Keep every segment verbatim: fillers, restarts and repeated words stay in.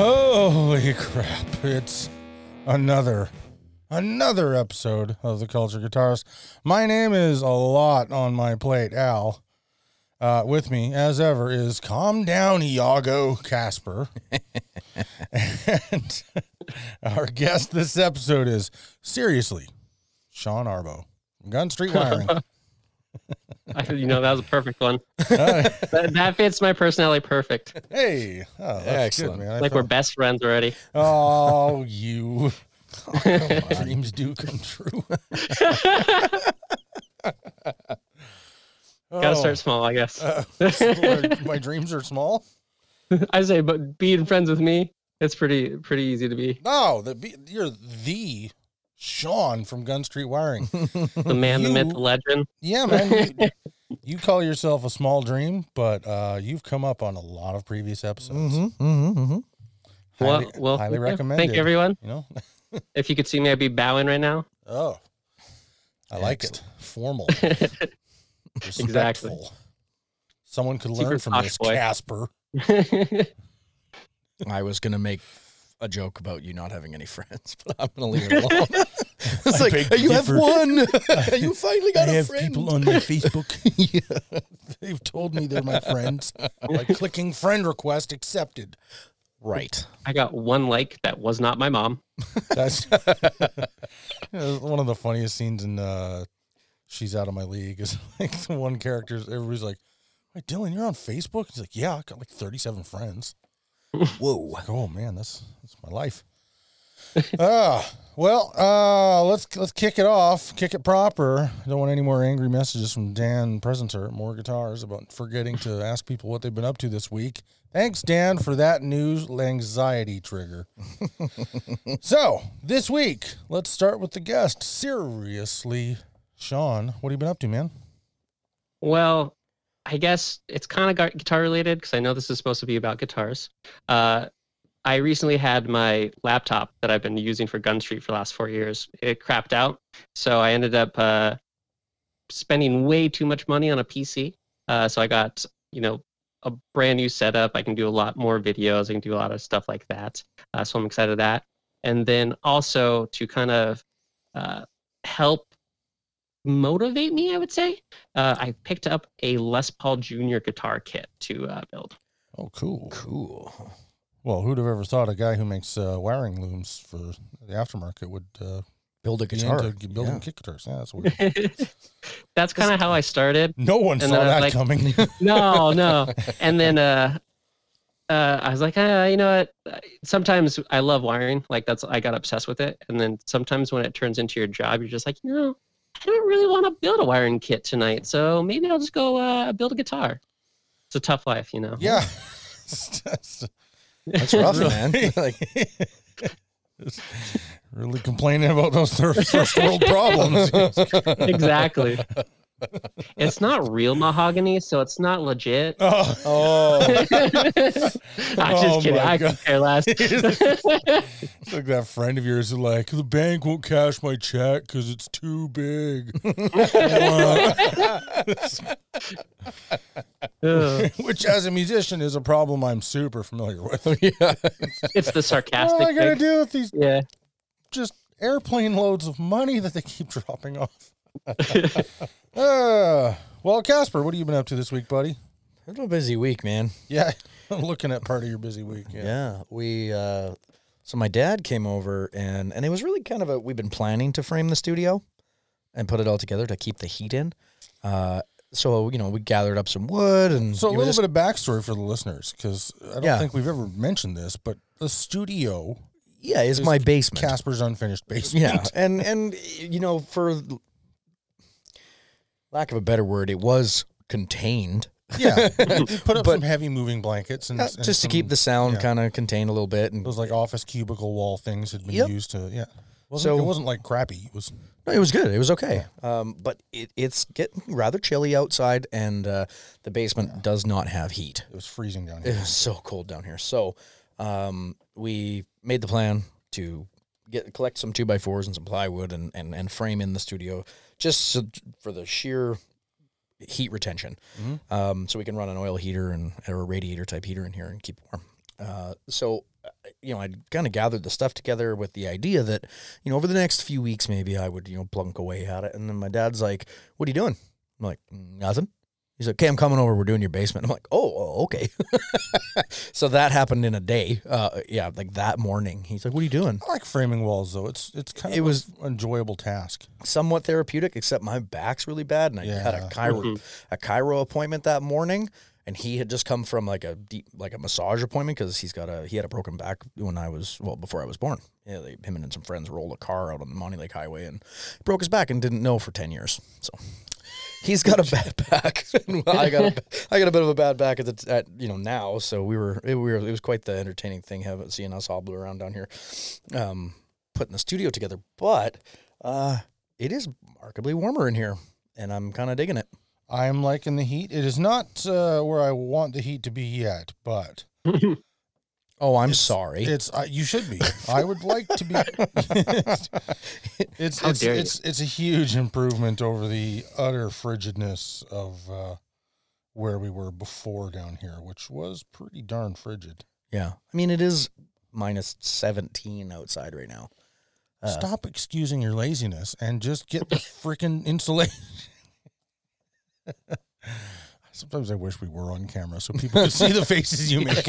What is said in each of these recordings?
Holy crap. It's another, another episode of The Culture Guitarist. My name is a lot on my plate, Al. Uh, with me, as ever, is Calm Down, Iago Kasper. And our guest this episode is, seriously, Sean Arbow from Gunstreet Wiring. I, you know, that was a perfect one. Uh, that, that fits my personality perfect. Hey. Oh, that's excellent. Good, man. I like felt... we're best friends already. Oh, you. Oh, dreams do come true. Oh. Gotta start small, I guess. Uh, my dreams are small? I say, but being friends with me, it's pretty pretty easy to be. No, the, you're the Sean from Gunstreet Wiring. The man, you, the myth, the legend. Yeah, man. You, you call yourself a small dream, but uh, you've come up on a lot of previous episodes. Mm-hmm, mm-hmm, mm-hmm. Highly, well, well, highly recommended. Thank everyone. You know? If you could see me, I'd be bowing right now. Oh, I like it. Formal. Respectful. Exactly. Someone could learn from this, boy. Kasper. I was going to make a joke about you not having any friends, but I'm going to leave it alone. It's like, hey, you have one. You finally got I a friend. I have people on my Facebook. Yeah. They've told me they're my friends. By clicking friend request accepted. Right. I got one like that was not my mom. That's one of the funniest scenes in uh She's Out of My League is like the one character. Everybody's like, "Hey, Dylan, you're on Facebook?" He's like, "Yeah, I got like thirty-seven friends." Whoa! Like, oh man, that's that's my life. Ah, uh, well, uh, let's let's kick it off, kick it proper. I don't want any more angry messages from Dan Presenter, More Guitars, about forgetting to ask people what they've been up to this week. Thanks, Dan, for that news anxiety trigger. So this week, let's start with the guest. Seriously. Sean, what have you been up to, man? Well, I guess it's kind of guitar related because I know this is supposed to be about guitars. Uh, I recently had my laptop that I've been using for Gunstreet for the last four years. It crapped out, so I ended up uh, spending way too much money on a P C. Uh, so I got, you know, a brand new setup. I can do a lot more videos. I can do a lot of stuff like that. Uh, so I'm excited for that. And then also to kind of uh, help motivate me, I would say, uh, I picked up a Les Paul Junior guitar kit to uh, build. Oh, cool. Cool. Well, who'd have ever thought a guy who makes uh, wiring looms for the aftermarket would uh, build a guitar? Building yeah. kick guitars. Yeah, that's weird. That's kind of how I started. No one and saw that like, coming. No, no. And then uh, uh, I was like, ah, you know what? Sometimes I love wiring. Like, that's, I got obsessed with it. And then sometimes when it turns into your job, you're just like, you know, I don't really want to build a wiring kit tonight, so maybe I'll just go uh, build a guitar. It's a tough life, you know. Yeah, that's, that's rough, man. Like, really complaining about those first world problems. Exactly. It's not real mahogany, so it's not legit. Oh, oh. I'm just oh kidding. I couldn't care less. It's like that friend of yours who's like, the bank won't cash my check because it's too big. Which, as a musician, is a problem I'm super familiar with. Yeah. It's the sarcastic. What am I going to do with these yeah. just airplane loads of money that they keep dropping off? uh, well, Kasper, what have you been up to this week, buddy? A little busy week, man. Yeah, I'm looking at part of your busy week. Yeah, yeah we. Uh, so my dad came over, and and it was really kind of a. We've been planning to frame the studio, and put it all together to keep the heat in. Uh, so you know, we gathered up some wood, and so a little just... bit of backstory for the listeners, because I don't yeah. think we've ever mentioned this, but the studio, yeah, is, is my basement, Kasper's unfinished basement. Yeah, and and you know for. Lack of a better word, it was contained. Yeah, put up but, some heavy moving blankets and, uh, and just some, to keep the sound yeah. kind of contained a little bit. And those like office cubicle wall things had been yep. used to. Yeah, wasn't, so it wasn't like crappy. It was no, it was good. It was okay. Yeah. Um, but it, it's getting rather chilly outside, and uh, the basement yeah. does not have heat. It was freezing down here. It was so cold down here. So um, we made the plan to get collect some two by fours and some plywood and and, and frame in the studio. Just so, for the sheer heat retention. Mm-hmm. Um, so we can run an oil heater and or a radiator type heater in here and keep warm. Uh, so you know, I'd kind of gathered the stuff together with the idea that, you know, over the next few weeks, maybe I would, you know, plunk away at it. And then my dad's like, what are you doing? I'm like, nothing. He's like, okay, I'm coming over. We're doing your basement. I'm like, oh, okay. So that happened in a day. Uh, yeah, like that morning. He's like, what are you doing? I like framing walls, though. It's it's kind it of was an enjoyable task. Somewhat therapeutic, except my back's really bad. And I yeah. had a chiro, mm-hmm. a chiro appointment that morning. And he had just come from like a deep, like a massage appointment because he's got a he had a broken back when I was well before I was born. Yeah, they, him and some friends rolled a car out on the Monty Lake Highway and broke his back and didn't know for ten years. So he's got a bad back. I got a, I got a bit of a bad back at the at, you know now. So we were it, we were it was quite the entertaining thing having seeing us hobble around down here, um, putting the studio together. But uh, it is markedly warmer in here, and I'm kind of digging it. I'm liking the heat. It is not uh, where I want the heat to be yet, but oh, I'm it's, sorry. It's uh, you should be. I would like to be. it's it's it's, it's it's a huge improvement over the utter frigidness of uh, where we were before down here, which was pretty darn frigid. Yeah, I mean it is minus seventeen outside right now. Uh, Stop excusing your laziness and just get the freaking insulation. Sometimes I wish we were on camera so people could see the faces you make.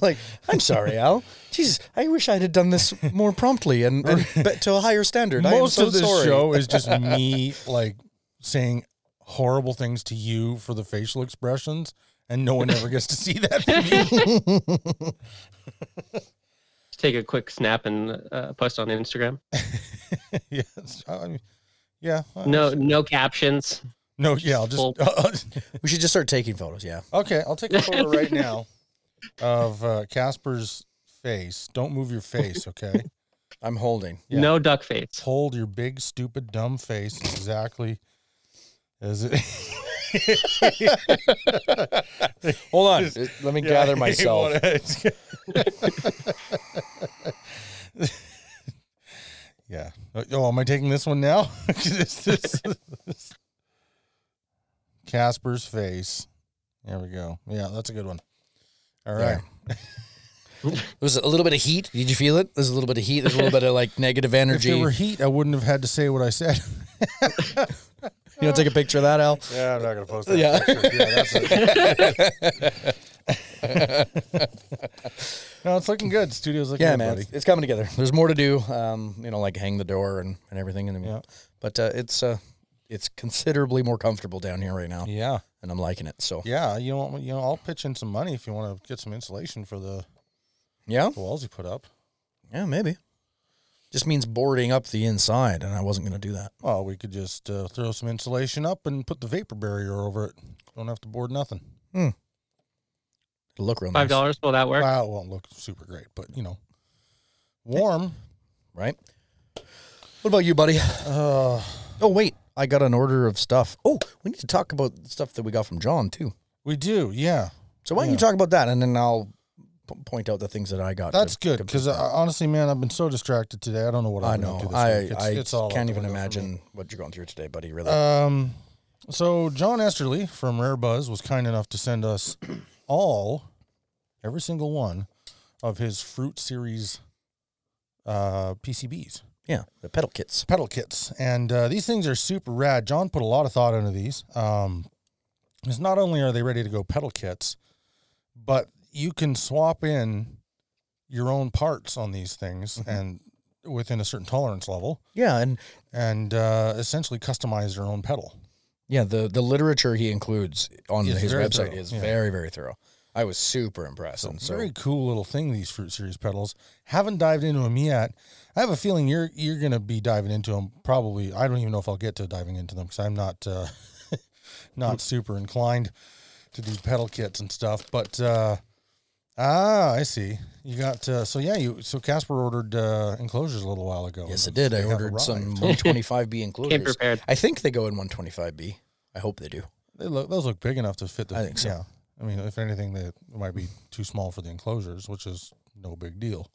Like, I'm sorry, Al. Jesus, I wish I had done this more promptly and, and to a higher standard. Most so of this sorry. show is just me like saying horrible things to you for the facial expressions, and no one ever gets to see that from you. Take a quick snap and uh, post on Instagram. Yes, I mean. Yeah. No, no captions. No, yeah. I'll just. Uh, we should just start taking photos. Yeah. Okay, I'll take a photo right now of uh, Casper's face. Don't move your face, okay? I'm holding. Yeah. No duck face. Hold your big, stupid, dumb face exactly as it. Hold on. Just, Let me yeah, gather myself. Yeah. Oh, am I taking this one now? this, this, this. Casper's face. There we go. Yeah, that's a good one. All right. Yeah. There was a little bit of heat. Did you feel it? There's a little bit of heat. There's a little bit of like negative energy. If there were heat, I wouldn't have had to say what I said. You want to take a picture of that, Al? Yeah, I'm not going to post that yeah. picture. Yeah, that's it. No, it's looking good. Studio's looking yeah, good, man. Buddy. It's coming together. There's more to do, um, you know, like hang the door and, and everything. And yeah. But uh, it's uh, it's considerably more comfortable down here right now. Yeah. And I'm liking it. So yeah, you know, you know, I'll pitch in some money if you want to get some insulation for the, yeah. the walls you put up. Yeah, maybe. Just means boarding up the inside, and I wasn't going to do that. Well, we could just uh, throw some insulation up and put the vapor barrier over it. Don't have to board nothing. Hmm. It'll look real nice. five dollars, will that work? Well, it won't look super great, but, you know, warm. Right? What about you, buddy? Uh, oh, wait. I got an order of stuff. Oh, we need to talk about stuff that we got from John, too. We do, yeah. So why yeah. don't you talk about that, and then I'll p- point out the things that I got. That's good, because, honestly, man, I've been so distracted today. I don't know what I'm going to do this I, week. It's, I it's all can't even imagine what you're going through today, buddy, really. Um, so John Esterly from Rare Buzz was kind enough to send us... all, every single one, of his Fruit Series uh, P C Bs. Yeah, the pedal kits. Pedal kits. And uh, these things are super rad. John put a lot of thought into these. Um, because not only are they ready to go pedal kits, but you can swap in your own parts on these things mm-hmm. and within a certain tolerance level. Yeah. And, and uh, essentially customize your own pedal. Yeah, the, the literature he includes on it's his website thorough. is yeah. very, very thorough. I was super impressed. So, so very cool little thing, these Fruit Series pedals. Haven't dived into them yet. I have a feeling you're you're going to be diving into them probably. I don't even know if I'll get to diving into them because I'm not uh, not super inclined to do pedal kits and stuff. But, uh, ah, I see. You got, uh, so yeah, you so Kasper ordered uh, enclosures a little while ago. Yes, it did. I ordered some one twenty-five B enclosures. Came prepared. I think they go in one twenty-five B. I hope they do. They look, those look big enough to fit the. I think so. Yeah. I mean, if anything, they might be too small for the enclosures, which is no big deal.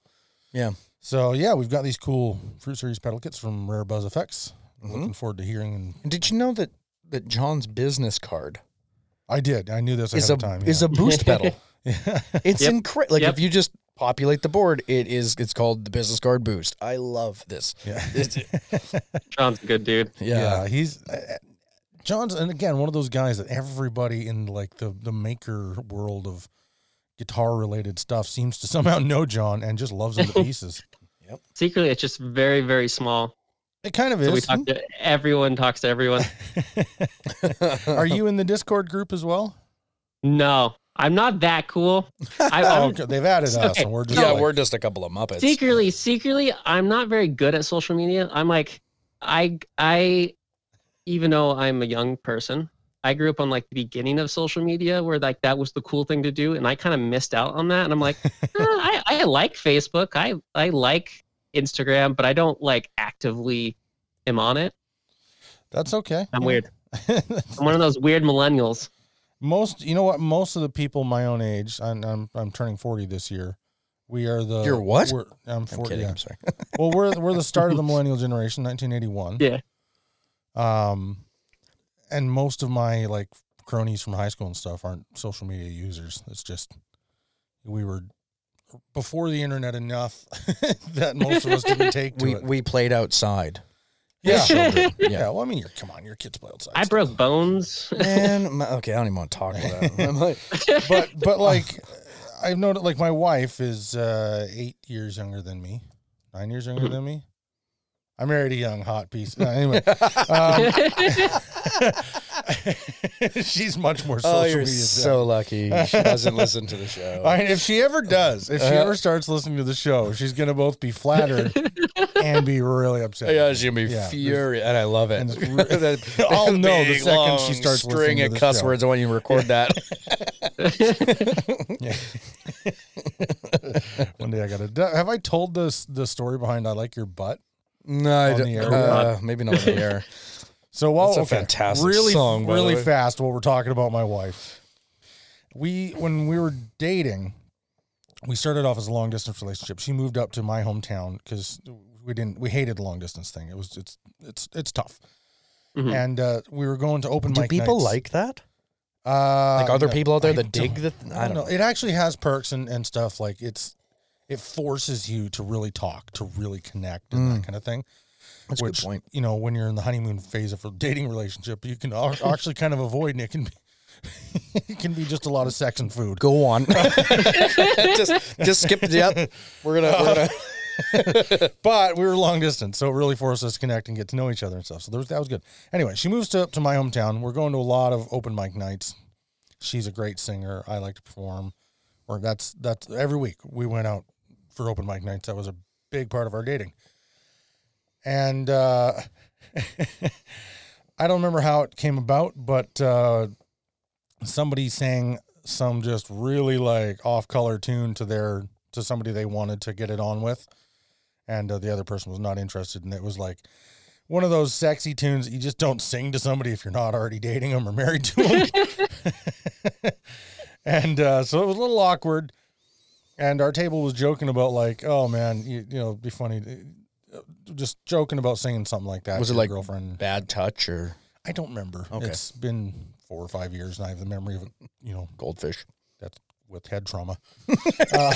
Yeah. So yeah, we've got these cool Fruit Series pedal kits from Rare Buzz F X. Mm-hmm. Looking forward to hearing. And, and did you know that that John's business card? I did. I knew this ahead a, of time. Yeah. Is a boost pedal. It's yep. incredible. Like yep. if you just populate the board, it is. It's called the business card boost. I love this. Yeah. John's a good dude. Yeah, yeah he's uh, John's, and again, one of those guys that everybody in like the the maker world of guitar related stuff seems to somehow know John and just loves him to pieces. Yep. Secretly, it's just very, very small. It kind of so is. We talk to everyone talks to everyone. Are you in the Discord group as well? No, I'm not that cool. I, oh, okay. They've added us. Okay. And we're just yeah, like, we're just a couple of Muppets. Secretly, secretly, I'm not very good at social media. I'm like, I, I, even though I'm a young person, I grew up on like the beginning of social media where like that was the cool thing to do, and I kind of missed out on that. And I'm like, eh, I, I like Facebook. I, I like Instagram, but I don't like actively am on it. That's okay. I'm weird. I'm one of those weird millennials. Most, you know what? Most of the people my own age, and I'm, I'm turning forty this year. We are the. You're what? We're, I'm forty. I'm kidding, yeah. I'm sorry. Well, we're we're the start of the millennial generation, nineteen eighty-one. Yeah. Um, and most of my like cronies from high school and stuff aren't social media users. It's just we were. Before the internet enough that most of us didn't take to we, it. We played outside. Yeah. yeah. Yeah. Well, I mean, you're, come on, your kids play outside. I broke stuff. bones. Man, my, okay, I don't even want to talk about it. But, but like, I've noticed, like, my wife is uh, eight years younger than me, nine years younger than me. I married a young hot piece. No, anyway, um, she's much more social. Oh, you're media so than. Lucky she doesn't listen to the show. I mean, if she ever does, if uh, she ever starts listening to the show, she's gonna both be flattered and be really upset. Yeah, she's gonna be yeah, furious, and I love it. And I'll know the second she starts string at cuss show. Words. I want you to record that. One day I gotta. Have I told this the story behind I Like Your Butt? No, I don't, uh, maybe not on the air. So while that's a okay, fantastic really, song, really fast, while we're talking about my wife, we when we were dating, we started off as a long distance relationship. She moved up to my hometown because we didn't we hated the long distance thing. It was it's it's it's tough, mm-hmm. and uh, we were going to open mic nights. Do people like that? Uh, like other yeah, people out there I that dig that? I don't know. know. It actually has perks and, and stuff like it's. It forces you to really talk, to really connect, and mm. that kind of thing. That's which, a good point. You know, when you're in the honeymoon phase of a dating relationship, you can actually kind of avoid, and it can be, it can be just a lot of sex and food. Go on, just just skip it. Yep, we're gonna. Uh, we're gonna... But we were long distance, so it really forced us to connect and get to know each other and stuff. So there was, that was good. Anyway, she moves to, to my hometown. We're going to a lot of open mic nights. She's a great singer. I like to perform. Or that's that's every week we went out. For open mic nights, that was a big part of our dating. And uh, I don't remember how it came about, but uh, somebody sang some just really like off-color tune to their to somebody they wanted to get it on with, and uh, the other person was not interested, and it was like one of those sexy tunes that you just don't sing to somebody if you're not already dating them or married to them. And uh, so it was a little awkward. And our table was joking about like, oh man, you, you know, it'd be funny, just joking about singing something like that. Was it like girlfriend Bad Touch or? I don't remember. Okay. It's been four or five years, and I have the memory of a, you know, goldfish. That's with head trauma. uh,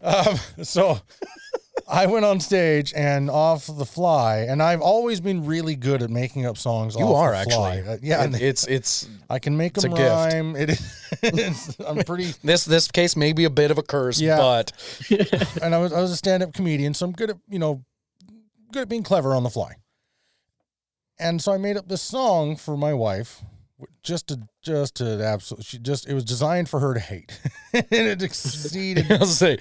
um, so I went on stage and off the fly, and I've always been really good at making up songs. You off are the fly. Actually, uh, yeah. It, it's it's. I can make them rhyme. Gift. It is. It's, I'm pretty. this this case may be a bit of a curse, yeah. But. And I was I was a stand-up comedian, so I'm good at you know, good at being clever on the fly. And so I made up this song for my wife, just to just to absolutely. She just it was designed for her to hate, and it exceeded. I'll say,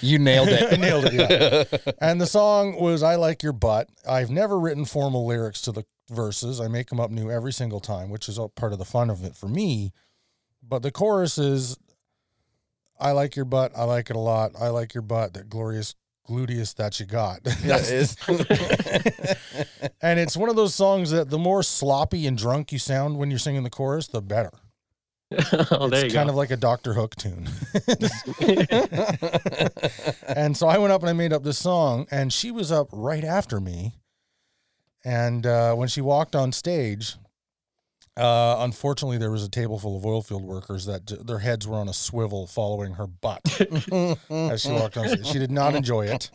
you nailed it. I nailed it. Yeah. And the song was "I Like Your Butt." I've never written formal lyrics to the verses. I make them up new every single time, which is all part of the fun of it for me. But the chorus is, I like your butt, I like it a lot, I like your butt, that glorious gluteus that you got. That is. And it's one of those songs that the more sloppy and drunk you sound when you're singing the chorus, the better. Oh, there it's you kind go. Of like a Doctor Hook tune. And so I went up and I made up this song, and she was up right after me. And uh, when she walked on stage, Uh, unfortunately, there was a table full of oil field workers that d- their heads were on a swivel following her butt as she walked on. She did not enjoy it.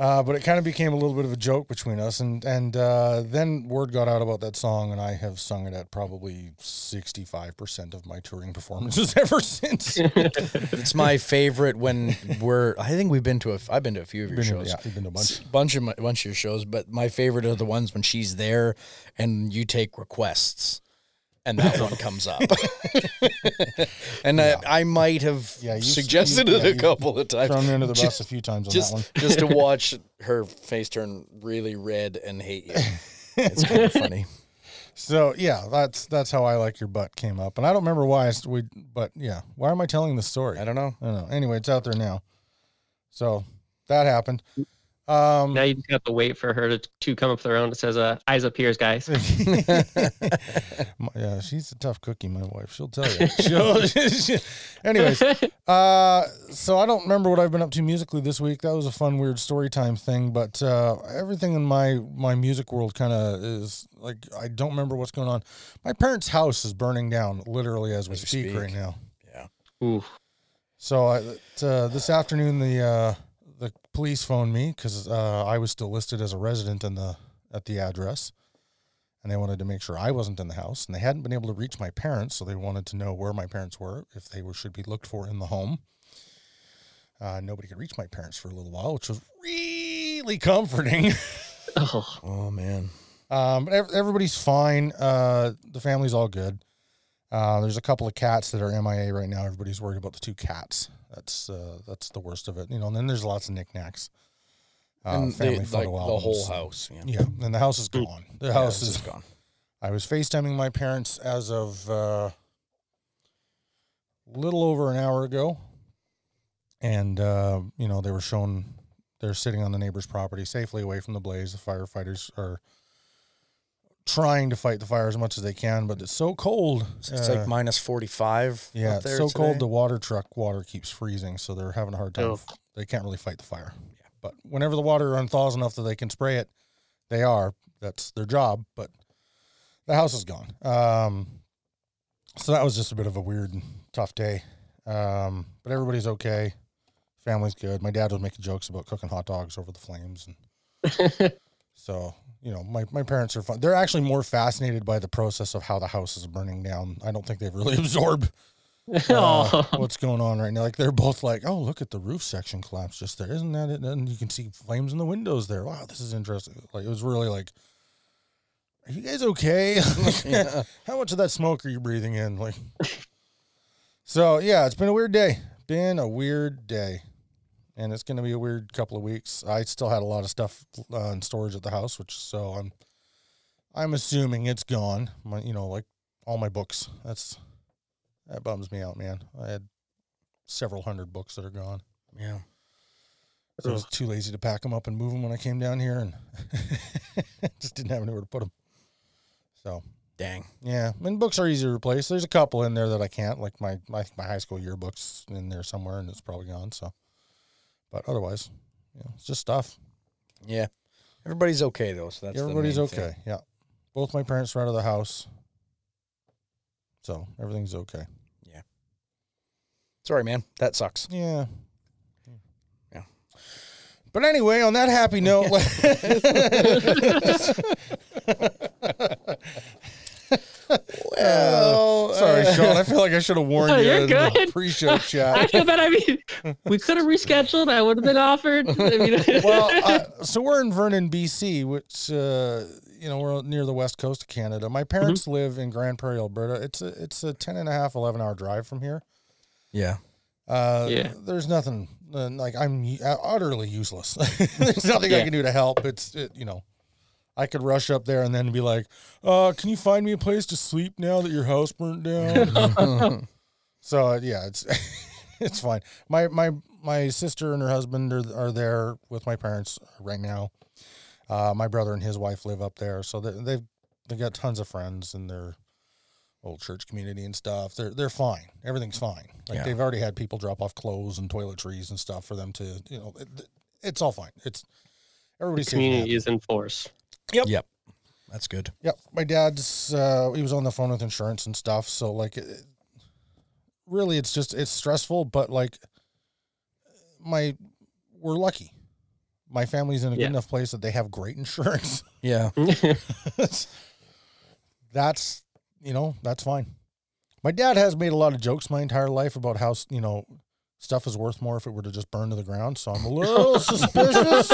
Uh, but it kind of became a little bit of a joke between us. And, and uh, then word got out about that song, and I have sung it at probably sixty-five percent of my touring performances ever since. It's my favorite when we're, I think we've been to, a, I've been to a few of your been shows. To, yeah, I've been to a bunch. Bunch of, my, bunch of your shows, but my favorite are the ones when she's there and you take requests. And that one comes up. And yeah. I, I might have yeah, you, suggested you, yeah, it a couple of times. Thrown me under the bus just, a few times on just, that one. Just to watch her face turn really red and hate you. It's kind of funny. So, yeah, that's that's how I Like Your Butt came up. And I don't remember why, I, we, but, yeah, why am I telling this story? I don't know. I don't know. Anyway, it's out there now. So that happened. Um, now you just have to wait for her to, to come up with her own. It says, uh, eyes up here, guys. Yeah, she's a tough cookie, my wife. She'll tell you. She'll, she, anyways, uh, so I don't remember what I've been up to musically this week. That was a fun, weird story time thing. But uh, everything in my, my music world kind of is like, I don't remember what's going on. My parents' house is burning down literally as we speak, speak right now. Yeah. Ooh. So I, uh, this afternoon, the... Uh, The police phoned me because uh, I was still listed as a resident in the at the address, and they wanted to make sure I wasn't in the house. And they hadn't been able to reach my parents, so they wanted to know where my parents were, if they were should be looked for in the home. Uh, nobody could reach my parents for a little while, which was really comforting. oh. oh, man. Um, but everybody's fine. Uh, the family's all good. Uh, there's a couple of cats that are M I A right now. Everybody's worried about the two cats. That's uh, that's the worst of it, you know. And then there's lots of knickknacks. Uh, and family they, photo like, albums. The whole house. Yeah. yeah, and the house is gone. The yeah, house is gone. I was FaceTiming my parents as of a uh, little over an hour ago, and uh, you know they were shown they're sitting on the neighbor's property, safely away from the blaze. The firefighters are trying to fight the fire as much as they can, but it's so cold. It's uh, like minus forty-five. Yeah, it's so today. cold. The water truck water keeps freezing, so they're having a hard time. Oh. They can't really fight the fire. Yeah. But whenever the water unthaws enough that they can spray it, they are. That's their job, but the house is gone. Um, so that was just a bit of a weird, tough day. Um, but everybody's okay. Family's good. My dad was making jokes about cooking hot dogs over the flames. And so... You know, my, my parents are fun. They're actually more fascinated by the process of how the house is burning down. I don't think they've really absorbed uh, what's going on right now. Like, they're both like, oh, look at the roof section collapse just there. Isn't that it? And you can see flames in the windows there. Wow, this is interesting. Like, it was really like, are you guys okay? Yeah. How much of that smoke are you breathing in? Like, so, yeah, it's been a weird day. Been a weird day. And it's going to be a weird couple of weeks. I still had a lot of stuff uh, in storage at the house, which so I'm, I'm assuming it's gone. My, you know, like all my books. That's that bums me out, man. I had several hundred books that are gone. Yeah, so I was too lazy to pack them up and move them when I came down here, and just didn't have anywhere to put them. So dang. Yeah, I mean books are easy to replace. There's a couple in there that I can't, like my my, my high school yearbook's in there somewhere, and it's probably gone. So. But otherwise, you know, it's just stuff. Yeah. Everybody's okay, though. So that's yeah, everybody's the main okay. Thing. Yeah. Both my parents are out of the house. So everything's okay. Yeah. Sorry, man. That sucks. Yeah. Yeah. But anyway, on that happy note. Well, uh, sorry, Sean. I feel like I should have warned no, you in the pre-show chat. I feel bad. I mean, we could have rescheduled. I would have been offered. I mean, well, uh, so we're in Vernon, B C, which uh, you know we're near the west coast of Canada. My parents mm-hmm. live in Grand Prairie, Alberta. It's a it's a ten and a half, eleven hour drive from here. Yeah. Uh, yeah. There's nothing uh, like I'm utterly useless. There's nothing yeah. I can do to help. It's it, you know. I could rush up there and then be like, uh, can you find me a place to sleep now that your house burnt down? So, uh, yeah, it's it's fine. My my my sister and her husband are, are there with my parents right now. Uh, my brother and his wife live up there. So they, they've they've got tons of friends in their old church community and stuff. They're, they're fine. Everything's fine. Like yeah. They've already had people drop off clothes and toiletries and stuff for them to, you know, it, it's all fine. It's everybody's the community is in force. Yep. Yep. That's good. Yep. My dad's, uh, he was on the phone with insurance and stuff. So, like, it, really, it's just, it's stressful, but, like, my, we're lucky. My family's in a yeah. good enough place that they have great insurance. Yeah. That's, you know, that's fine. My dad has made a lot of jokes my entire life about how, you know, stuff is worth more if it were to just burn to the ground. So I'm a little suspicious.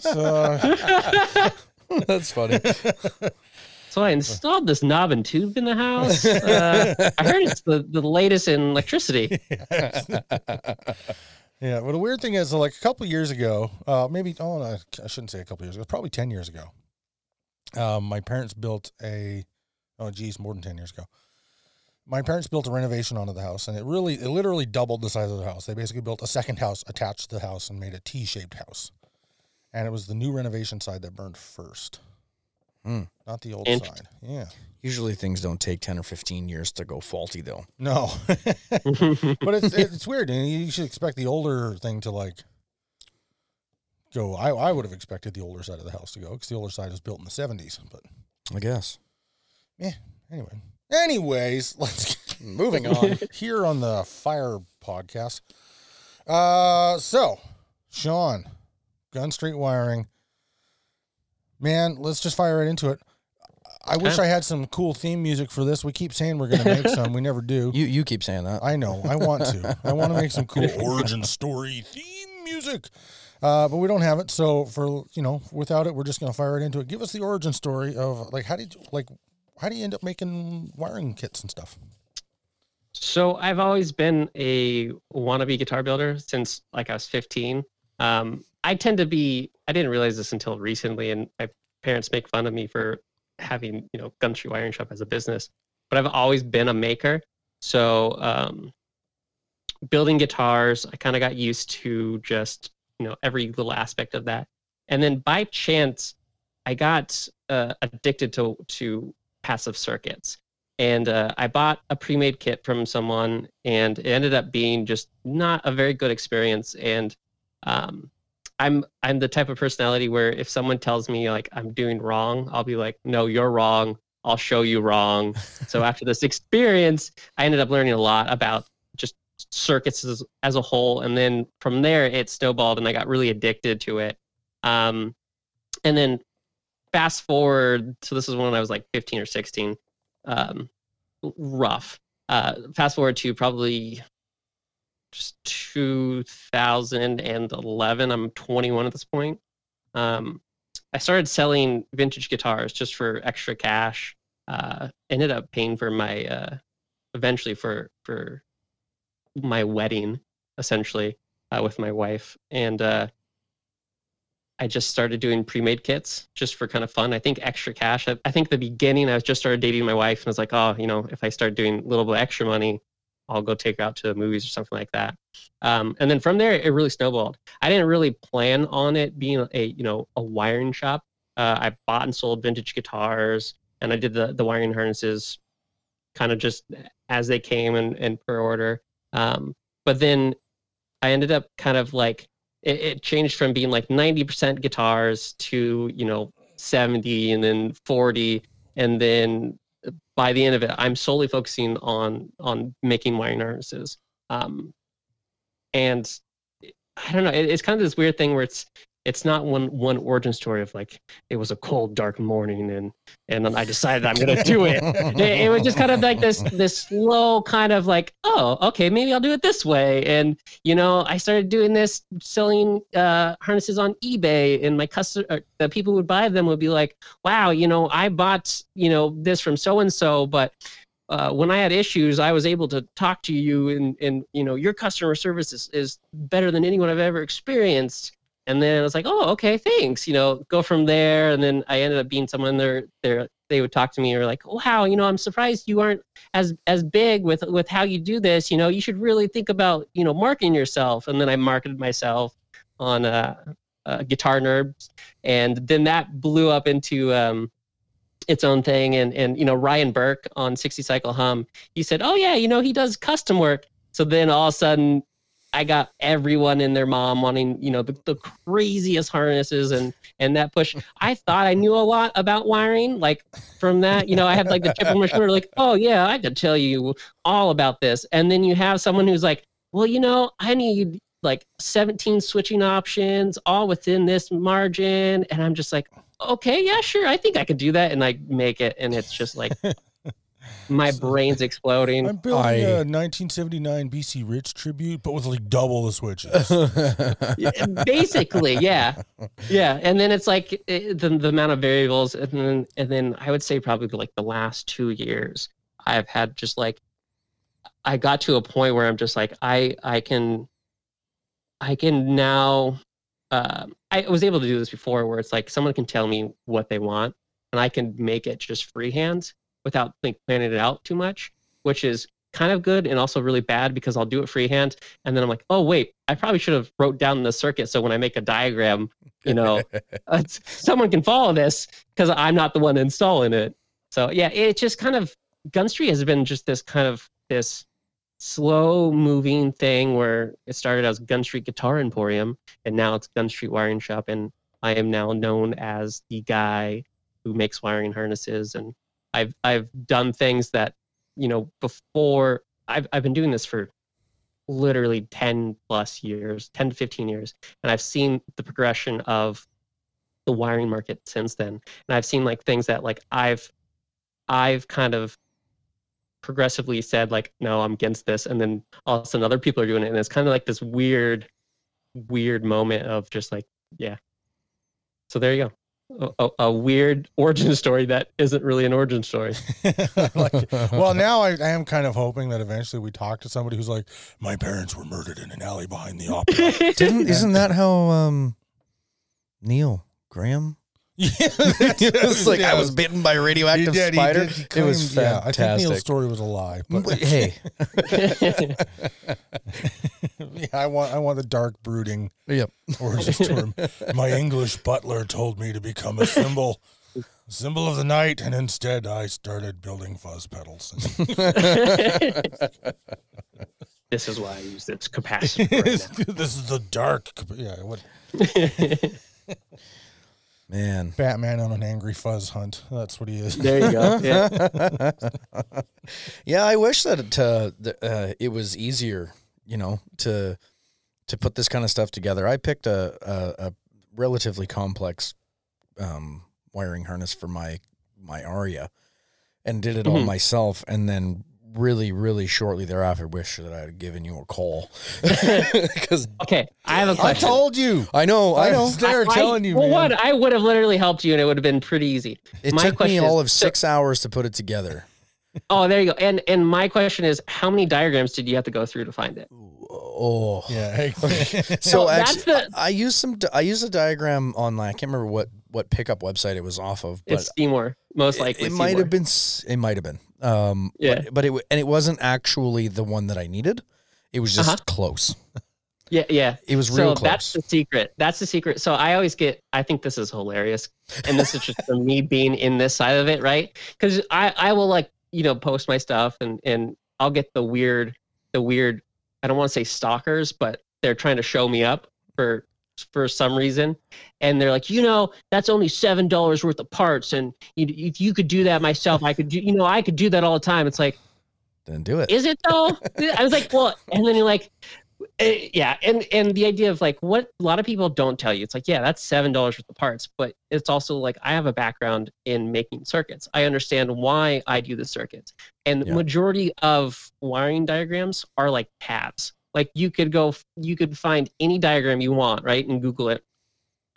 So... That's funny. So I installed this knob and tube in the house. Uh, I heard it's the, the latest in electricity. Yes. Yeah. Well, the weird thing is, like, a couple of years ago, uh, maybe, oh, no, I shouldn't say a couple of years ago, probably ten years ago, um, my parents built a, oh, geez, more than ten years ago. My parents built a renovation onto the house, and it really, it literally doubled the size of the house. They basically built a second house attached to the house and made a T-shaped house. And it was the new renovation side that burned first, mm. not the old and side. Yeah. Usually things don't take ten or fifteen years to go faulty, though. No. But it's it's weird. And you should expect the older thing to, like, go. I, I would have expected the older side of the house to go because the older side was built in the seventies. But I guess. Yeah. Anyway. Anyways, let's get moving on here on the Fire Podcast. Uh, so, Sean. Gunstreet Wiring. Man, let's just fire right into it. I wish I had some cool theme music for this. We keep saying we're going to make some. We never do. You you keep saying that. I know. I want to. I want to make some cool origin story theme music. Uh, but we don't have it. So for, you know, without it, we're just going to fire right into it. Give us the origin story of, like, how did you, like, how do you end up making wiring kits and stuff? So I've always been a wannabe guitar builder since, like, I was fifteen. Um, I tend to be, I didn't realize this until recently, and my parents make fun of me for having, you know, Gunstreet Wiring Shop as a business, but I've always been a maker. So, um, building guitars, I kind of got used to just, you know, every little aspect of that. And then by chance, I got uh, addicted to, to passive circuits. And uh, I bought a pre-made kit from someone, and it ended up being just not a very good experience. And, um, I'm I'm the type of personality where if someone tells me, like, I'm doing wrong, I'll be like, no, you're wrong. I'll show you wrong. So after this experience, I ended up learning a lot about just circuits as, as a whole. And then from there, it snowballed, and I got really addicted to it. Um, and then fast forward, so this is when I was like fifteen or sixteen, um, rough. Uh, fast forward to probably... just two thousand eleven. I'm twenty-one at this point. Um, I started selling vintage guitars just for extra cash. Uh, ended up paying for my, uh, eventually for for my wedding, essentially, uh, with my wife. And uh, I just started doing pre-made kits just for kind of fun. I think extra cash. I, I think the beginning, I just started dating my wife, and I was like, oh, you know, if I start doing a little bit of extra money, I'll go take her out to the movies or something like that. Um, and then from there, it really snowballed. I didn't really plan on it being a, you know, a wiring shop. Uh, I bought and sold vintage guitars, and I did the, the wiring harnesses kind of just as they came and, and per order. Um, but then I ended up kind of like, it, it changed from being like ninety percent guitars to, you know, seventy and then forty, and then by the end of it, I'm solely focusing on on making wiring harnesses. Um, and I don't know, it, it's kind of this weird thing where it's it's not one one origin story of like, it was a cold, dark morning and and then I decided I'm going to do it. it. It was just kind of like this, this slow kind of like, oh, okay, maybe I'll do it this way. And, you know, I started doing this, selling uh, harnesses on eBay, and my customer, the people who would buy them would be like, wow, you know, I bought, you know, this from so-and-so, but uh, when I had issues, I was able to talk to you, and, and you know, your customer service is, is better than anyone I've ever experienced. And then I was like, oh, okay, thanks. You know, go from there. And then I ended up being someone there. There, they would talk to me, or like, wow, you know, I'm surprised you aren't as as big with with how you do this. You know, you should really think about, you know, marketing yourself. And then I marketed myself on uh, uh, Guitar Nerd, and then that blew up into um, its own thing. And and you know, Ryan Burke on sixty Cycle Hum, he said, oh yeah, you know, he does custom work. So then all of a sudden, I got everyone and their mom wanting, you know, the, the craziest harnesses and, and that push. I thought I knew a lot about wiring, like from that, you know, I had like the chip on my shoulder, like, oh yeah, I could tell you all about this. And then you have someone who's like, well, you know, I need like seventeen switching options all within this margin. And I'm just like, okay, yeah, sure. I think I could do that. And I make it. And it's just like, my brain's exploding. I'm building I, a nineteen seventy-nine B C Rich tribute, but with like double the switches. Basically, yeah. Yeah. And then it's like it, the, the amount of variables. And then, and then I would say probably like the last two years, I've had just like, I got to a point where I'm just like, I, I can, I can now, uh, I was able to do this before where it's like someone can tell me what they want and I can make it just freehand without like planning it out too much, which is kind of good and also really bad because I'll do it freehand. And then I'm like, oh wait, I probably should have wrote down the circuit. So when I make a diagram, you know, someone can follow this because I'm not the one installing it. So yeah, it just kind of, Gunstreet has been just this kind of this slow moving thing where it started as Gunstreet Guitar Emporium and now it's Gunstreet Wiring Shop. And I am now known as the guy who makes wiring harnesses, and I've I've done things that, you know, before I've I've been doing this for literally ten plus years, ten to fifteen years. And I've seen the progression of the wiring market since then. And I've seen like things that like I've I've kind of progressively said like, no, I'm against this. And then all of a sudden other people are doing it. And it's kind of like this weird, weird moment of just like, yeah. So there you go. A, a, a weird origin story that isn't really an origin story. Like, well, now I, I am kind of hoping that eventually we talk to somebody who's like, my parents were murdered in an alley behind the opera. Didn't, isn't that how um, Neil Graham? Yeah, it's like yeah, I was bitten by a radioactive did, spider. Claimed, it was fantastic. Yeah, I think Neil's story was a lie, but hey, yeah, I want I want the dark brooding. Yep. Origin storm. My English butler told me to become a symbol, symbol of the night, and instead I started building fuzz pedals. This is why I use its capacitor. Right now. This is the dark. Yeah. What? Man, Batman on an angry fuzz hunt. That's what he is. There you go. Yeah, yeah, I wish that it, uh, uh, it was easier, you know, to to put this kind of stuff together. I picked a, a, a relatively complex um, wiring harness for my, my Aria and did it mm-hmm. all myself. And then really, really shortly thereafter, wish that I had given you a call. Okay, I have a question. I told you. I know. I, I was there I, telling I, you, well, man. What, I would have literally helped you, and it would have been pretty easy. It my took me all is, of six so, hours to put it together. Oh, there you go. And and my question is, how many diagrams did you have to go through to find it? Oh, yeah. so actually, the, I, I used some. I used a diagram online. I can't remember what what pickup website it was off of. But it's Seymour, most likely. It, it might have been. It might have been. Um, yeah. But, but it and it wasn't actually the one that I needed. It was just uh-huh. close. Yeah, yeah. It was real so close. So that's the secret. That's the secret. So I always get. I think this is hilarious, and this is just from me being in this side of it, right? Because I I will like you know post my stuff and and I'll get the weird the weird. I don't want to say stalkers, but they're trying to show me up for for some reason. And they're like, you know, that's only seven dollars worth of parts. And you, if you could do that myself, I could do, you know, I could do that all the time. It's like, then do it. Is it though? I was like, well, and then you're like, yeah. And, and the idea of like what a lot of people don't tell you, it's like, yeah, that's seven dollars worth of parts. But it's also like, I have a background in making circuits. I understand why I do the circuits. And yeah. majority of wiring diagrams are like tabs. Like you could go, you could find any diagram you want, right? And Google it.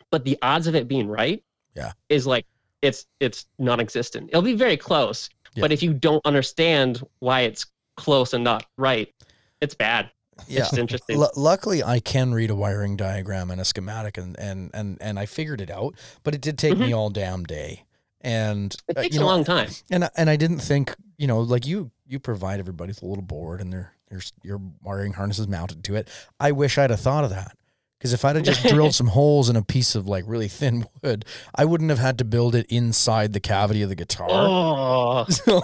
But the odds of it being right yeah. is like, it's, it's non-existent. It'll be very close. Yeah. But if you don't understand why it's close and not right, it's bad. Yeah. It's interesting. L- luckily I can read a wiring diagram and a schematic and, and, and, and I figured it out, but it did take mm-hmm. me all damn day. And it takes uh, you know, a long time. And, and I didn't think, you know, like you, you provide everybody with a little board and they're, Your, your wiring harness is mounted to it. I wish I'd have thought of that because if I'd have just drilled some holes in a piece of like really thin wood, I wouldn't have had to build it inside the cavity of the guitar. Oh. So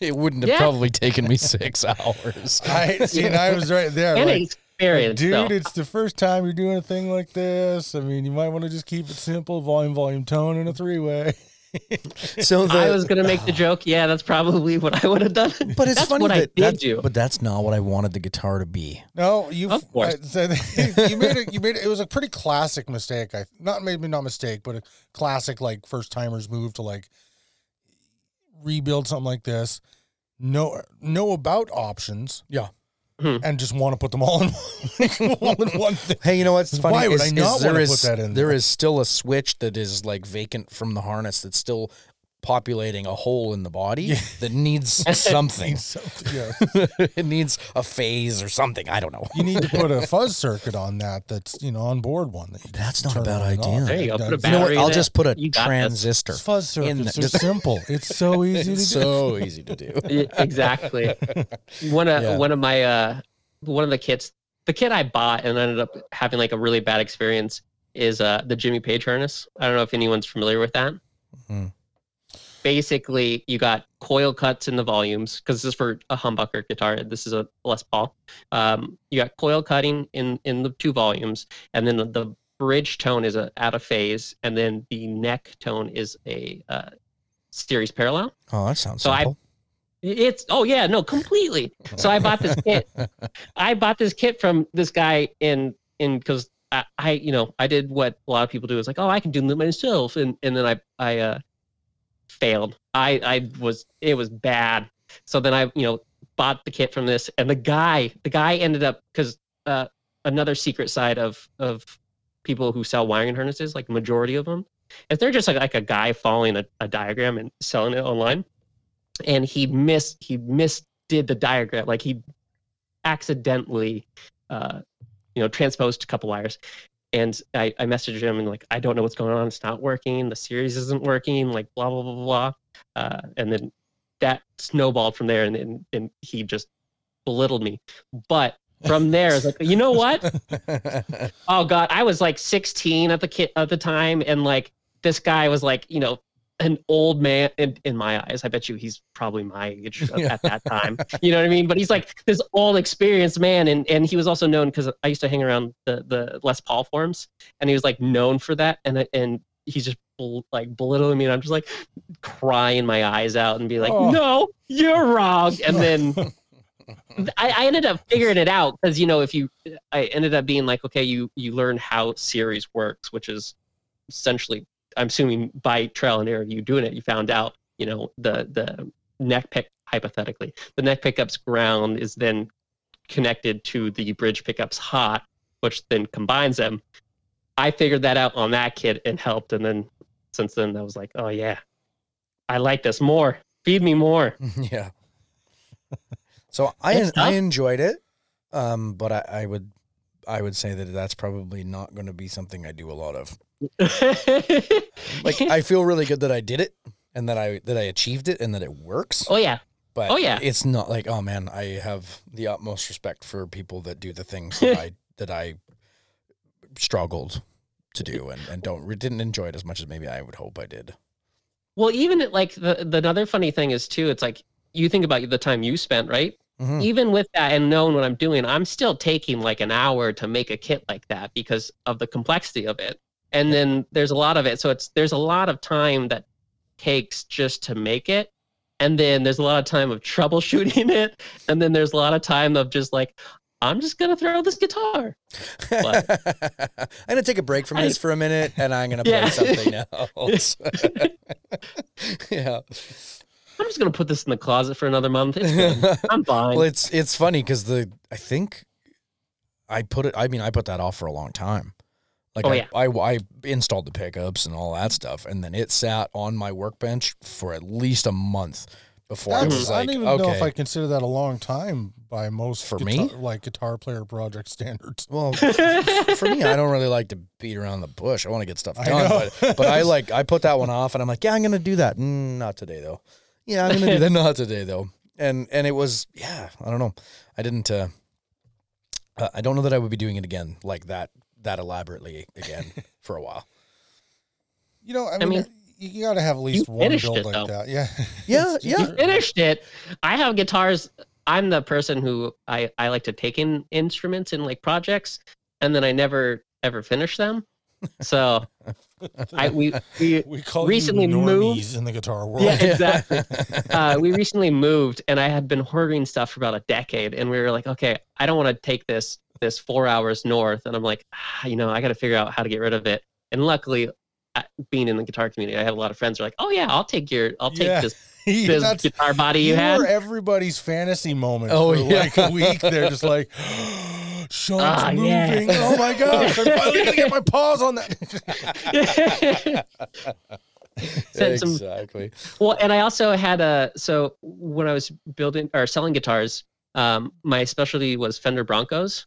it wouldn't have yeah. probably taken me six hours. I see, and I was right there. And like, it's experience, dude. So. It's the first time you're doing a thing like this. I mean, you might want to just keep it simple: volume, volume, tone, and a three-way. So the, I was gonna make the joke. Yeah, that's probably what I would have done. But it's that's funny what that, I did that, do. But that's not what I wanted the guitar to be. No, you. Of course, uh, so you made it. You made it. It was a pretty classic mistake. I not maybe not mistake, but a classic like first timers move to like rebuild something like this. Know know about options. Yeah. Mm-hmm. And just want to put them all in one, all in one thing. Hey, you know what's funny? Why would is, I not want to put that in there? There is still a switch that is like vacant from the harness that's still populating a hole in the body yeah. that needs something. Needs something yeah. It needs a phase or something. I don't know. You need to put a fuzz circuit on that that's, you know, on board one. That that's not a bad idea. There you go. Put a battery you know what? I'll in just put a transistor. Fuzz circuits are simple. It's so easy to do. So easy to do. Exactly. One of yeah. one of my uh, one of the kits, the kit I bought and ended up having like a really bad experience is uh, the Jimmy Page harness. I don't know if anyone's familiar with that. Mm-hmm. Basically, you got coil cuts in the volumes because this is for a humbucker guitar. This is a Les Paul. Um, you got coil cutting in, in the two volumes, and then the, the bridge tone is a, out of phase, and then the neck tone is a uh, series parallel. Oh, that sounds so simple. I, it's oh yeah no completely. So I bought this kit. I bought this kit from this guy in in because I, I you know I did what a lot of people do is like oh I can do it myself and and then I I. Uh, failed. I, I was, it was bad. So then I, you know, bought the kit from this and the guy, the guy ended up, cause uh, another secret side of, of people who sell wiring harnesses, like majority of them, if they're just like, like a guy following a, a diagram and selling it online. And he missed, he missed did the diagram. Like he accidentally, uh, you know, transposed a couple wires. And I, I messaged him and like, I don't know what's going on. It's not working. The series isn't working. Like blah, blah, blah, blah. Uh, and then that snowballed from there. And, and, and he just belittled me. But from there, I was like, you know what? Oh God, I was like sixteen at the kid at the time. And like, this guy was like, you know, an old man in, in my eyes. I bet you he's probably my age yeah. at that time. You know what I mean? But he's like this old experienced man. And, and he was also known because I used to hang around the, the Les Paul forums and he was like known for that. And and he's just bel- like belittling me. And I'm just like crying my eyes out and be like, oh. No, you're wrong. And then I, I ended up figuring it out. Cause you know, if you, I ended up being like, okay, you, you learn how series works, which is essentially I'm assuming by trial and error, you doing it, you found out, you know, the, the neck pick, hypothetically, the neck pickup's ground is then connected to the bridge pickup's hot, which then combines them. I figured that out on that kit and helped. And then since then I was like, oh yeah, I like this more. Feed me more. Yeah. So I, I enjoyed it. Um, but I, I would, I would say that that's probably not going to be something I do a lot of. Like I feel really good that I did it and that I that I achieved it and that it works. Oh yeah. But oh, yeah. It's not like, oh man, I have the utmost respect for people that do the things that I that I struggled to do and, and don't didn't enjoy it as much as maybe I would hope I did. Well, even at, like the, the another funny thing is too, it's like you think about the time you spent, right? Mm-hmm. Even with that and knowing what I'm doing, I'm still taking like an hour to make a kit like that because of the complexity of it. And then there's a lot of it. So it's there's a lot of time that takes just to make it. And then there's a lot of time of troubleshooting it. And then there's a lot of time of just like, I'm just going to throw this guitar. But, I'm going to take a break from I, this for a minute and I'm going to yeah. play something else. Yeah. I'm just going to put this in the closet for another month. It's good. I'm fine. Well, it's, it's funny because the I think I put it, I mean, I put that off for a long time. Like oh, I, yeah. I, I installed the pickups and all that stuff, and then it sat on my workbench for at least a month before I was like, I don't even okay. know if I consider that a long time by most for guitar, me, like guitar player project standards. Well, for me, I don't really like to beat around the bush. I want to get stuff done, but, but I like I put that one off, and I'm like, yeah, I'm gonna do that. Mm, not today though. Yeah, I'm gonna do that. Not today though. And and it was yeah, I don't know. I didn't. Uh, uh, I don't know that I would be doing it again like that. that elaborately again for a while. You know, I mean, I mean you got to have at least one build it, like though. that. Yeah. Yeah. Yeah. You finished it. I have guitars I'm the person who I, I like to take in instruments in like projects, and then I never ever finish them. So I we we, we call recently you moved in the guitar world. Yeah, exactly. uh, we recently moved, and I had been hoarding stuff for about a decade, and we were like, okay, I don't want to take this this four hours north, and I'm like, ah, you know, I got to figure out how to get rid of it. And luckily, being in the guitar community, I have a lot of friends who are like, oh yeah, I'll take your, I'll take yeah. this. This That's, guitar body you, you had. Everybody's fantasy moment. Oh, for yeah. like a week, they're just like, oh, Sean's ah, moving. Yeah. Oh my gosh, I'm finally gonna get my paws on that. Exactly. Some, well, and I also had a so when I was building or selling guitars, um, my specialty was Fender Broncos.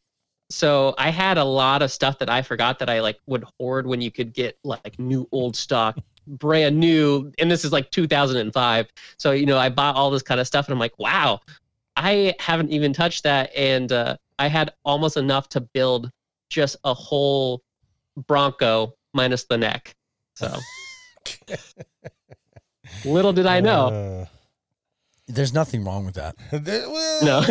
So I had a lot of stuff that I forgot that I like would hoard when you could get like new old stock. Brand new, and this is like two thousand five, so you know I bought all this kind of stuff, and I'm like, wow, I haven't even touched that. And uh I had almost enough to build just a whole Bronco minus the neck, so little did I know. Uh, there's nothing wrong with that. No.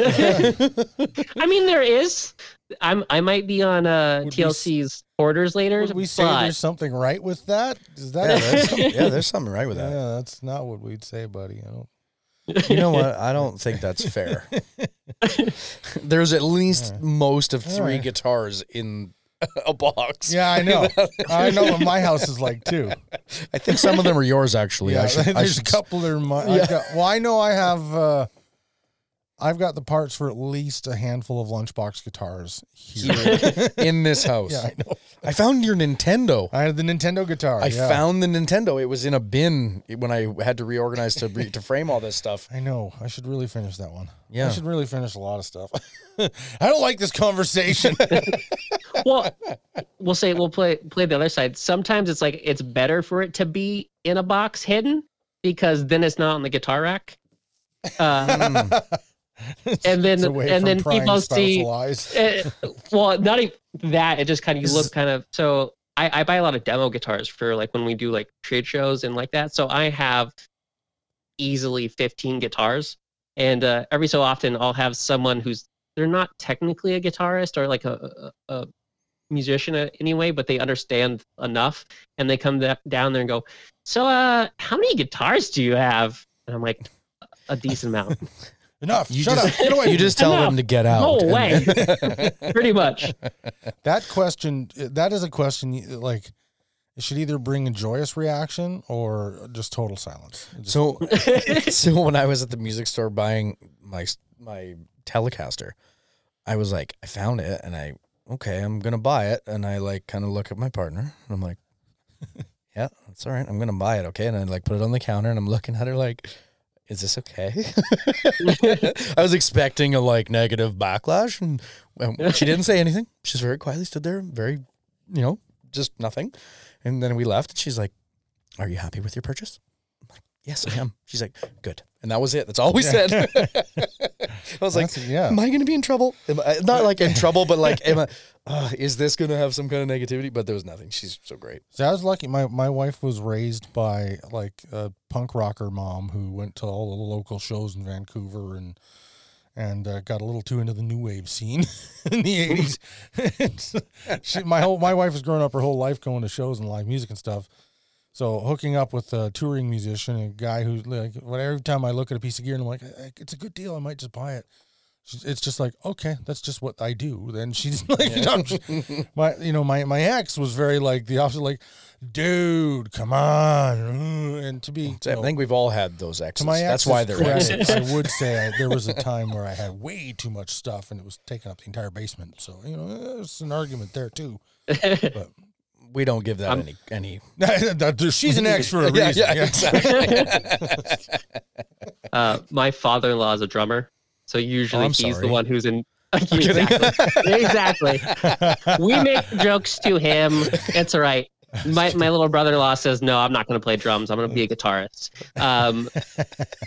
I mean, there is. I'm, I might be on uh, T L C's we, orders later. Would we say but... there's something right with that? Is that yeah, there's some, yeah, there's something right with that. Yeah, that's not what we'd say, buddy. I don't, you know what? I don't think that's fair. There's at least right. most of three right. guitars in a box. Yeah, I know. I know what my house is like, too. I think some of them are yours, actually. Yeah, I should, there's I should... a couple that are mine. Yeah. Well, I know I have... Uh, I've got the parts for at least a handful of lunchbox guitars here in this house. Yeah, I know. I found your Nintendo. I had the Nintendo guitar. I yeah. found the Nintendo. It was in a bin when I had to reorganize to re- to frame all this stuff. I know. I should really finish that one. Yeah. I should really finish a lot of stuff. I don't like this conversation. Well, we'll say we'll play play the other side. Sometimes it's like it's better for it to be in a box hidden, because then it's not on the guitar rack. Um, and then and then people see it, well, not even that, it just kind of, you look kind of, so I, I buy a lot of demo guitars for like when we do like trade shows and like that, so I have easily fifteen guitars, and uh, every so often I'll have someone who's, they're not technically a guitarist or like a, a, a musician anyway, but they understand enough, and they come th- down there and go, so uh, how many guitars do you have? And I'm like, a decent amount. Enough. You Shut just, up. Get away. You just tell Enough. Them to get out. Go away. Pretty much. That question, that is a question, like, it should either bring a joyous reaction or just total silence. Just, so so when I was at the music store buying my my Telecaster, I was like, I found it, and I, okay, I'm going to buy it. And I, like, kind of look at my partner, and I'm like, yeah, that's all right. I'm going to buy it, okay? And I, like, put it on the counter, and I'm looking at her like, is this okay? I was expecting a like negative backlash, and well, she didn't say anything. She just very quietly stood there, very, you know, just nothing. And then we left, and she's like, are you happy with your purchase? I'm like, yes, I am. She's like, good. And that was it. That's all we said. I was like, yeah. am I going to be in trouble? Am I, not like in trouble, but like, am I, uh, is this going to have some kind of negativity? But there was nothing. She's so great. So I was lucky. My, my wife was raised by like a punk rocker mom who went to all the local shows in Vancouver and and uh, got a little too into the new wave scene in the eighties. she, my, whole, my wife was growing up her whole life going to shows and live music and stuff. So hooking up with a touring musician, a guy who, like, every time I look at a piece of gear and I'm like, it's a good deal, I might just buy it. It's just like, okay, that's just what I do. Then she's like, yeah. you know, my, you know, my, my ex was very like the opposite, like, dude, come on. And to be, I know, think we've all had those exes. My that's exes, why they're exes. I would say I, there was a time where I had way too much stuff and it was taking up the entire basement. So, you know, there's an argument there too. But we don't give that I'm, any any. She's an ex for a reason. Yeah, yeah, exactly. uh, my father-in-law is a drummer, so usually oh, he's sorry. the one who's in. Exactly. Exactly. We make jokes to him. It's all right. My my little brother-in-law says, no, I'm not going to play drums. I'm going to be a guitarist. Um,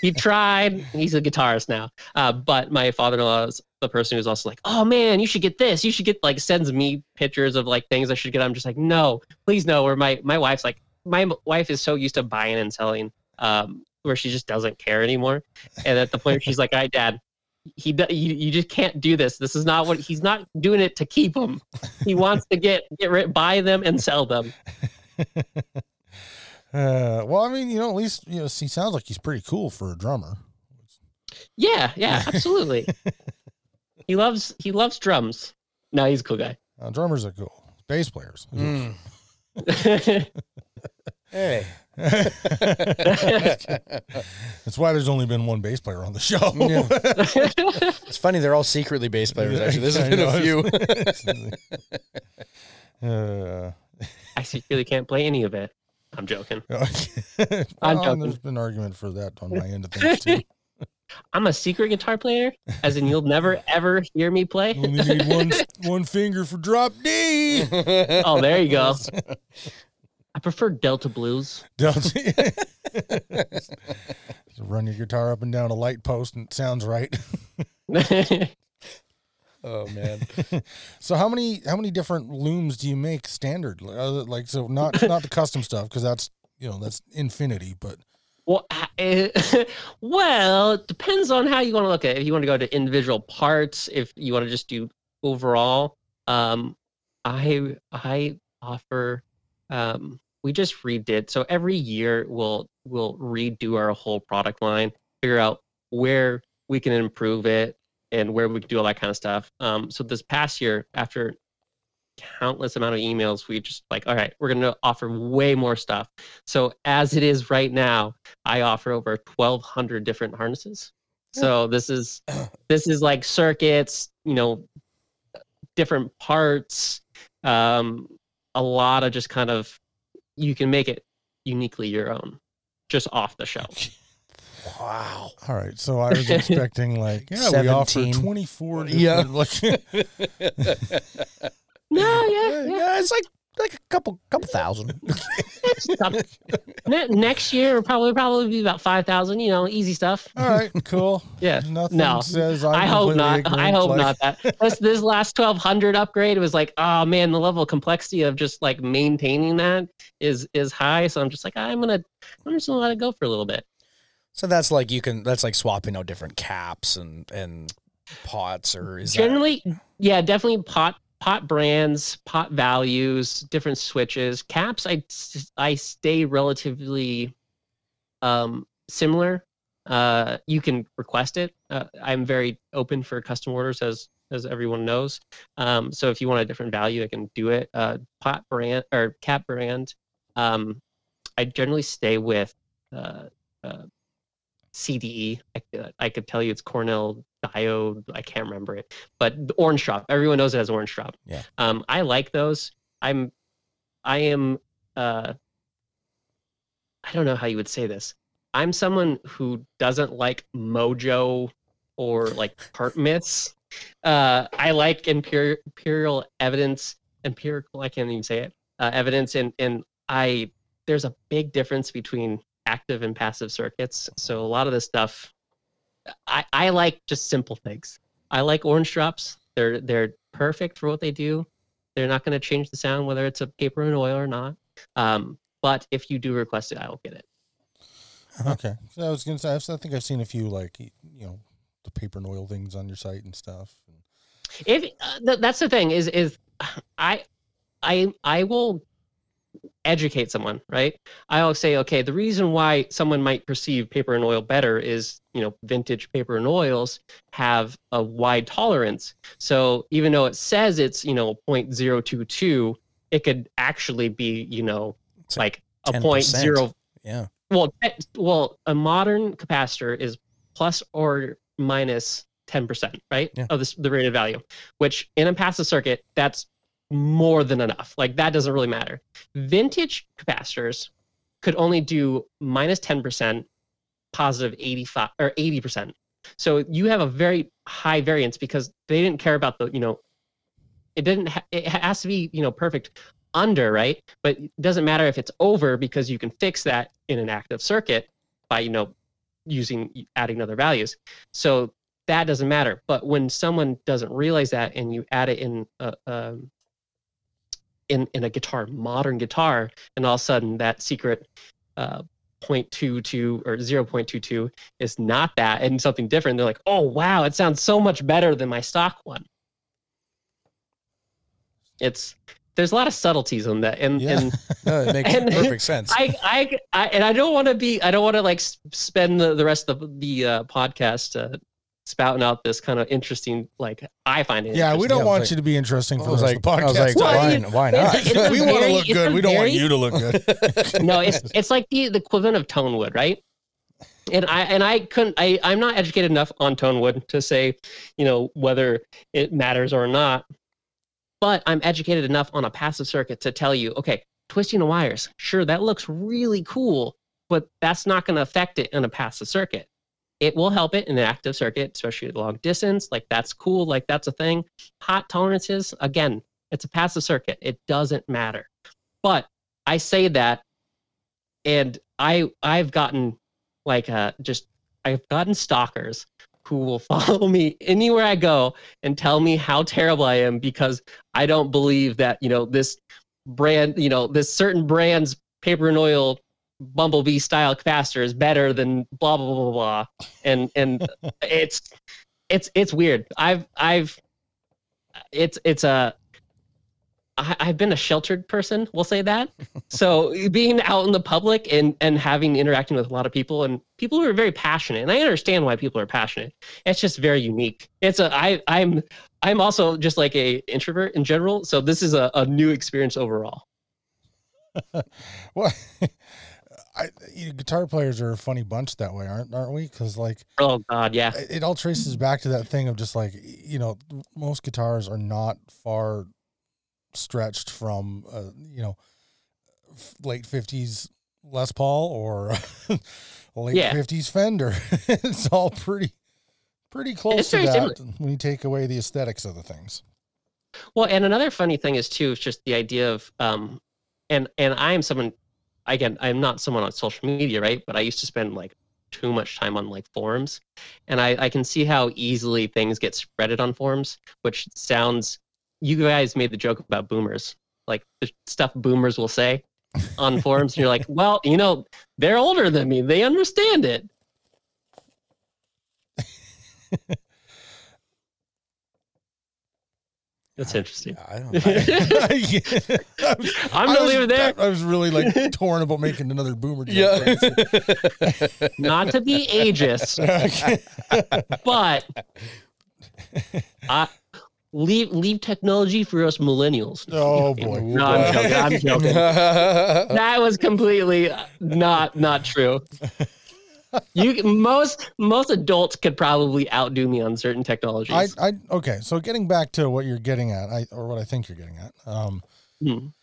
he tried. He's a guitarist now. Uh, but my father-in-law is the person who's also like, oh, man, you should get this. You should get, like, sends me pictures of, like, things I should get. I'm just like, no, please no. Or my, my wife's like, my wife is so used to buying and selling um, where she just doesn't care anymore. And at the point where she's like, all right, Dad, he you, you just can't do this. This is not what he's not doing it to keep them. He wants to get get rid, buy them and sell them. uh, well, I mean, you know, at least you know he sounds like he's pretty cool for a drummer. Yeah, yeah, absolutely. he loves he loves drums. No, he's a cool guy. Uh, drummers are cool. Bass players. Mm. Hey. That's why there's only been one bass player on the show. Yeah. It's funny, they're all secretly bass players. Actually, this has been a few. uh, I secretly can't play any of it. I'm joking. Okay. I'm joking. There's been argument for that on my end of things too. I'm a secret guitar player, as in you'll never ever hear me play. You only need one one finger for drop D. Oh, there you go. I prefer Delta Blues. Delta. Just run your guitar up and down a light post and it sounds right. Oh man. So how many how many different looms do you make standard? Like so not not the custom stuff, because that's you know that's infinity, but well, it, well, it depends on how you want to look at it. If you want to go to individual parts, if you want to just do overall, um, I I offer um, we just redid. So every year we'll we'll redo our whole product line, figure out where we can improve it and where we can do all that kind of stuff. Um, so this past year, after countless amount of emails, we just like, all right, we're going to offer way more stuff. So as it is right now, I offer over twelve hundred different harnesses. So this is, this is like circuits, you know, different parts, um, a lot of just kind of, you can make it uniquely your own, just off the shelf. Wow. All right. So I was expecting like, yeah, seventeen. We offer twenty-four. Yeah. No, yeah, yeah, yeah, it's like like a couple couple thousand. Next year, probably probably be about five thousand. You know, easy stuff. All right, cool. Yeah, nothing no. says I'm I hope not. Ignorant, I hope like... not that this, this last twelve hundred upgrade was like, oh man, the level of complexity of just like maintaining that is is high. So I'm just like, I'm gonna I'm just gonna let it go for a little bit. So that's like you can that's like swapping out different caps and and pots or is generally that... yeah definitely pot. Pot brands, pot values, different switches, caps. I I stay relatively um, similar. Uh, you can request it. Uh, I'm very open for custom orders, as as everyone knows. Um, so if you want a different value, I can do it. Uh, pot brand or cap brand. Um, I generally stay with uh, uh, C D E. I, I could tell you it's Cornell. Diode, I can't remember it, but the Orange Drop, everyone knows it as Orange Drop. Yeah. Um, I like those. I'm, I am, uh, I don't know how you would say this. I'm someone who doesn't like mojo or like part myths. Uh, I like imperial, imperial evidence, empirical, I can't even say it, uh, evidence. And, and I, there's a big difference between active and passive circuits. So a lot of this stuff, I, I like just simple things. I like Orange Drops. They're they're perfect for what they do. They're not going to change the sound, whether it's a paper and oil or not. Um, but if you do request it, I will get it. Okay. So I was going to say, I think I've seen a few, like, you know, the paper and oil things on your site and stuff. If uh, th- that's the thing is, is I, I, I will educate someone, right? I'll say, okay, the reason why someone might perceive paper and oil better is, you know, vintage paper and oils have a wide tolerance. So even though it says it's, you know, zero point zero two two, it could actually be, you know, it's like a zero point zero. Yeah. Well, well, a modern capacitor is plus or minus ten percent, right? Yeah. Of the, the rated value, which in a passive circuit, that's more than enough. Like that doesn't really matter. Vintage capacitors could only do minus ten percent, positive eighty-five or eighty percent. So you have a very high variance because they didn't care about the, you know, it didn't, ha- it has to be, you know, perfect under, right? But it doesn't matter if it's over because you can fix that in an active circuit by, you know, using, adding other values. So that doesn't matter. But when someone doesn't realize that and you add it in a, a in in a guitar, modern guitar, and all of a sudden that secret uh point two two or zero point two two is not that and something different, they're like, oh wow, it sounds so much better than my stock one. It's there's a lot of subtleties on that, and yeah. and no, it makes and, perfect sense. I, I, I and I don't want to be I don't want to like spend the, the rest of the uh, podcast uh, spouting out this kind of interesting, like I find it. Yeah, we don't yeah, want like, you to be interesting for the like, podcast. I was like, well, why, you, why not? It's, it's we want to look good. We don't very, want you to look good. No, it's it's like the, the equivalent of tone wood, right? And I and I couldn't. I I'm not educated enough on tone wood to say, you know, whether it matters or not. But I'm educated enough on a passive circuit to tell you, okay, twisting the wires, sure, that looks really cool, but that's not going to affect it in a passive circuit. It will help it in an active circuit, especially at long distance. Like, that's cool. Like, that's a thing. Hot tolerances, again, it's a passive circuit. It doesn't matter. But I say that, and I, I've gotten, like, uh, just, I've gotten stalkers who will follow me anywhere I go and tell me how terrible I am because I don't believe that, you know, this brand, you know, this certain brand's paper and oil Bumblebee style capacitor is better than blah blah blah blah, and and it's it's it's weird. I've I've it's it's a I, I've been a sheltered person, we'll say that. So being out in the public and and having interacting with a lot of people and people who are very passionate, and I understand why people are passionate. It's just very unique. It's a I I'm I'm also just like a introvert in general, so this is a, a new experience overall. Well. I, you, guitar players are a funny bunch that way, aren't aren't we? Because like, oh god, yeah, it all traces back to that thing of just like, you know, most guitars are not far stretched from uh, you know, late fifties Les Paul or late yeah. fifties Fender. It's all pretty pretty close it's to that similar. When you take away the aesthetics of the things. Well, and another funny thing is too is just the idea of um, and and I am someone. Again, I'm not someone on social media, right? But I used to spend like too much time on like forums, and I, I can see how easily things get spreaded on forums, which sounds, you guys made the joke about boomers, like the stuff boomers will say on forums. And you're like, well, you know, they're older than me. They understand it. That's interesting. I, I don't, I, I, I, I'm going to leave it there. I, I was really like torn about making another boomer joke. Yeah. Right? Not to be ageist, but I, leave leave technology for us millennials. Oh, no, boy. No, I'm joking. I'm joking. That was completely not not true. You most most adults could probably outdo me on certain technologies. I, I okay. So getting back to what you're getting at, I, or what I think you're getting at. Um, mm.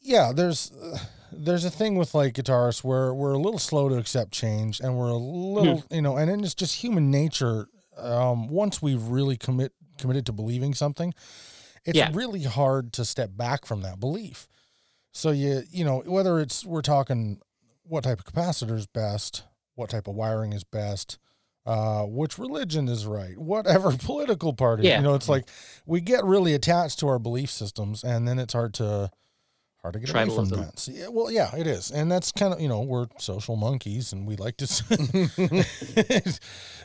Yeah, there's uh, there's a thing with like guitarists where we're a little slow to accept change, and we're a little, mm. you know, and then it's just human nature. Um, once we've really commit committed to believing something, it's yeah. really hard to step back from that belief. So you you know whether it's we're talking what type of capacitor is best. What type of wiring is best, uh, which religion is right, whatever political party, yeah. you know, it's like we get really attached to our belief systems, and then it's hard to, hard to get away from that. So, yeah, well, yeah, it is. And that's kind of, you know, we're social monkeys and we like to,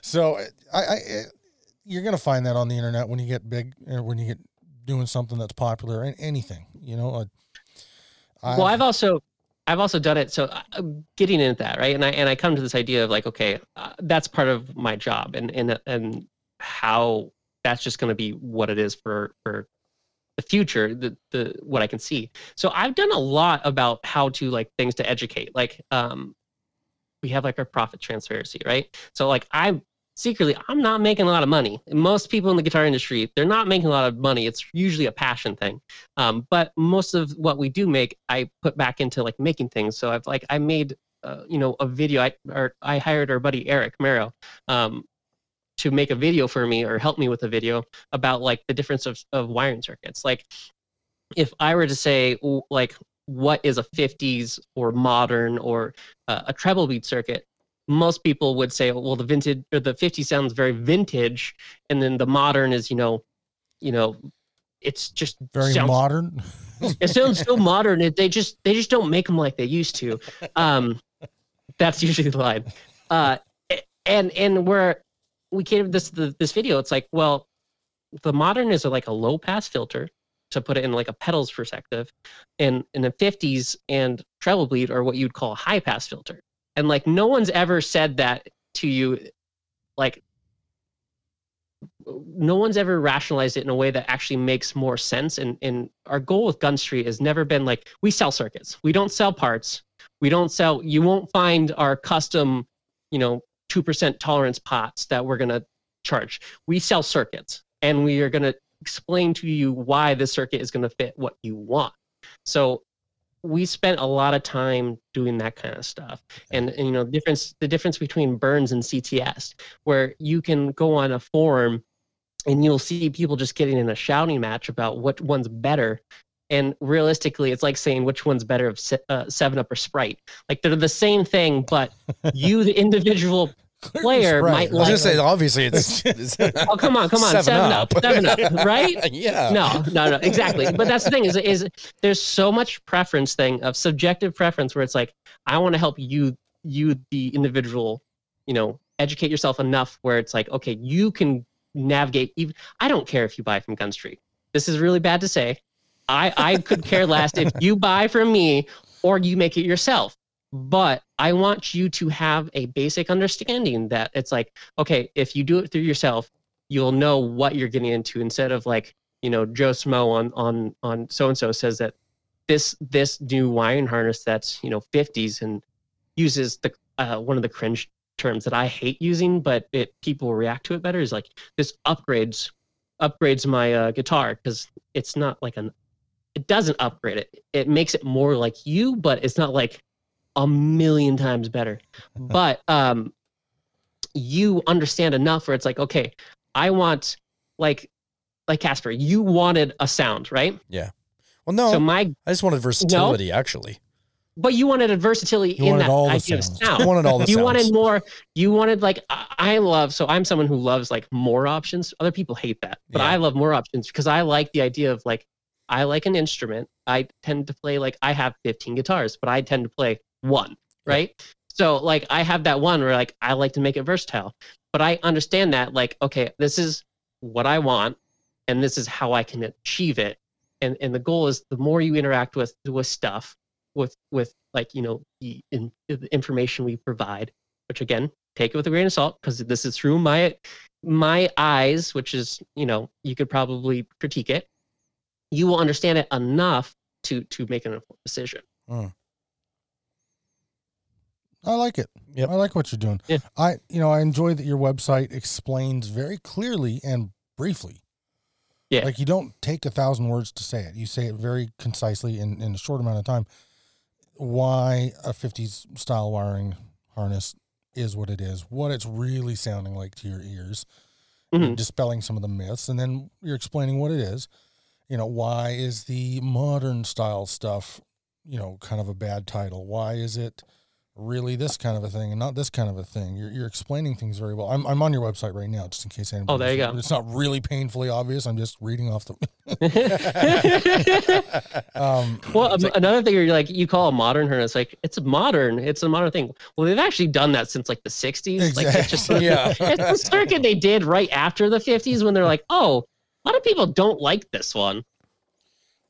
so I, I it, you're going to find that on the internet when you get big or when you get doing something that's popular and anything, you know, I, well, I've also, I've also done it. So I'm getting into that, right? And I and I come to this idea of like, okay, uh, that's part of my job, and and and how that's just going to be what it is for for the future, the the what I can see. So I've done a lot about how to like things to educate. Like um, we have like our profit transparency, right? So like I secretly I'm not making a lot of money. Most people in the guitar industry, they're not making a lot of money. It's usually a passion thing. Um, but most of what we do make, I put back into like making things. So I've like, I made, uh, you know, a video, I, or I hired our buddy, Eric Merrill, um, to make a video for me or help me with a video about like the difference of, of wiring circuits. Like if I were to say like, what is a fifties or modern or uh, a treble beat circuit? Most people would say, well, the vintage or the fifties sounds very vintage. And then the modern is, you know, you know, it's just very sounds, modern. It sounds so modern. They just, they just don't make them like they used to. Um, That's usually the line. Uh, and and where we gave this the, this video, it's like, well, the modern is like a low pass filter to put it in like a pedals perspective, and in the fifties and treble bleed are what you'd call a high pass filter. And like no one's ever said that to you, like no one's ever rationalized it in a way that actually makes more sense. And, and our goal with Gunstreet has never been like, we sell circuits, we don't sell parts, we don't sell, you won't find our custom, you know, two percent tolerance pots that we're going to charge. We sell circuits, and we are going to explain to you why the circuit is going to fit what you want. So we spent a lot of time doing that kind of stuff. And, and you know, difference the difference between Burns and C T S, where you can go on a forum and you'll see people just getting in a shouting match about what one's better. And realistically, it's like saying which one's better of uh, seven up or Sprite. Like they're the same thing, but you, the individual player, might like. I was gonna say, obviously, it's. Oh, come on, come on, seven up, seven up, right? Yeah. No, no, no, exactly. But that's the thing is, is there's so much preference thing of subjective preference where it's like, I want to help you, you the individual, you know, educate yourself enough where it's like, okay, you can navigate. Even I don't care if you buy from Gunstreet. This is really bad to say. I, I could care less if you buy from me or you make it yourself. But I want you to have a basic understanding that it's like, okay, if you do it through yourself, you'll know what you're getting into, instead of like, you know, Joe Smo on on on so-and-so says that this this new wiring harness that's, you know, fifties and uses the uh, one of the cringe terms that I hate using, but it people react to it better, is like, this upgrades upgrades my uh, guitar, because it's not like an It doesn't upgrade it. It makes it more like you, but it's not like a million times better. But um, you understand enough where it's like, okay, I want like like Kasper, you wanted a sound, right? Yeah. Well, no. So my I just wanted versatility, no, actually. But you wanted a versatility you in that idea of sound. You wanted all the sounds. You wanted more. You wanted like I love. So I'm someone who loves like more options. Other people hate that, but yeah. I love more options because I like the idea of like. I like an instrument. I tend to play, like, I have fifteen guitars, but I tend to play one, right? Yeah. So, like, I have that one where, like, I like to make it versatile. But I understand that, like, okay, this is what I want, and this is how I can achieve it. And and the goal is the more you interact with with stuff, with, with like, you know, the, in, the information we provide, which, again, take it with a grain of salt, because this is through my my eyes, which is, you know, you could probably critique it. You will understand it enough to to make an informed decision. Mm. I like it. Yep. I like what you're doing. Yeah. I you know I enjoy that your website explains very clearly and briefly. Yeah, like you don't take a thousand words to say it. You say it very concisely in, in a short amount of time. Why a fifties style wiring harness is what it is, what it's really sounding like to your ears, mm-hmm. dispelling some of the myths, and then you're explaining what it is. You know, why is the modern style stuff, you know, kind of a bad title? Why is it really this kind of a thing and not this kind of a thing? You're you're explaining things very well. I'm I'm on your website right now, just in case anybody. Oh, there you go. It's not really painfully obvious. I'm just reading off the. um, well, um, like, another thing you're like you call a modern harness, like it's modern. It's a modern thing. Well, they've actually done that since like the sixties. Exactly. Like it's just yeah. It's the circuit they did right after the fifties when they're like, oh. A lot of people don't like this one.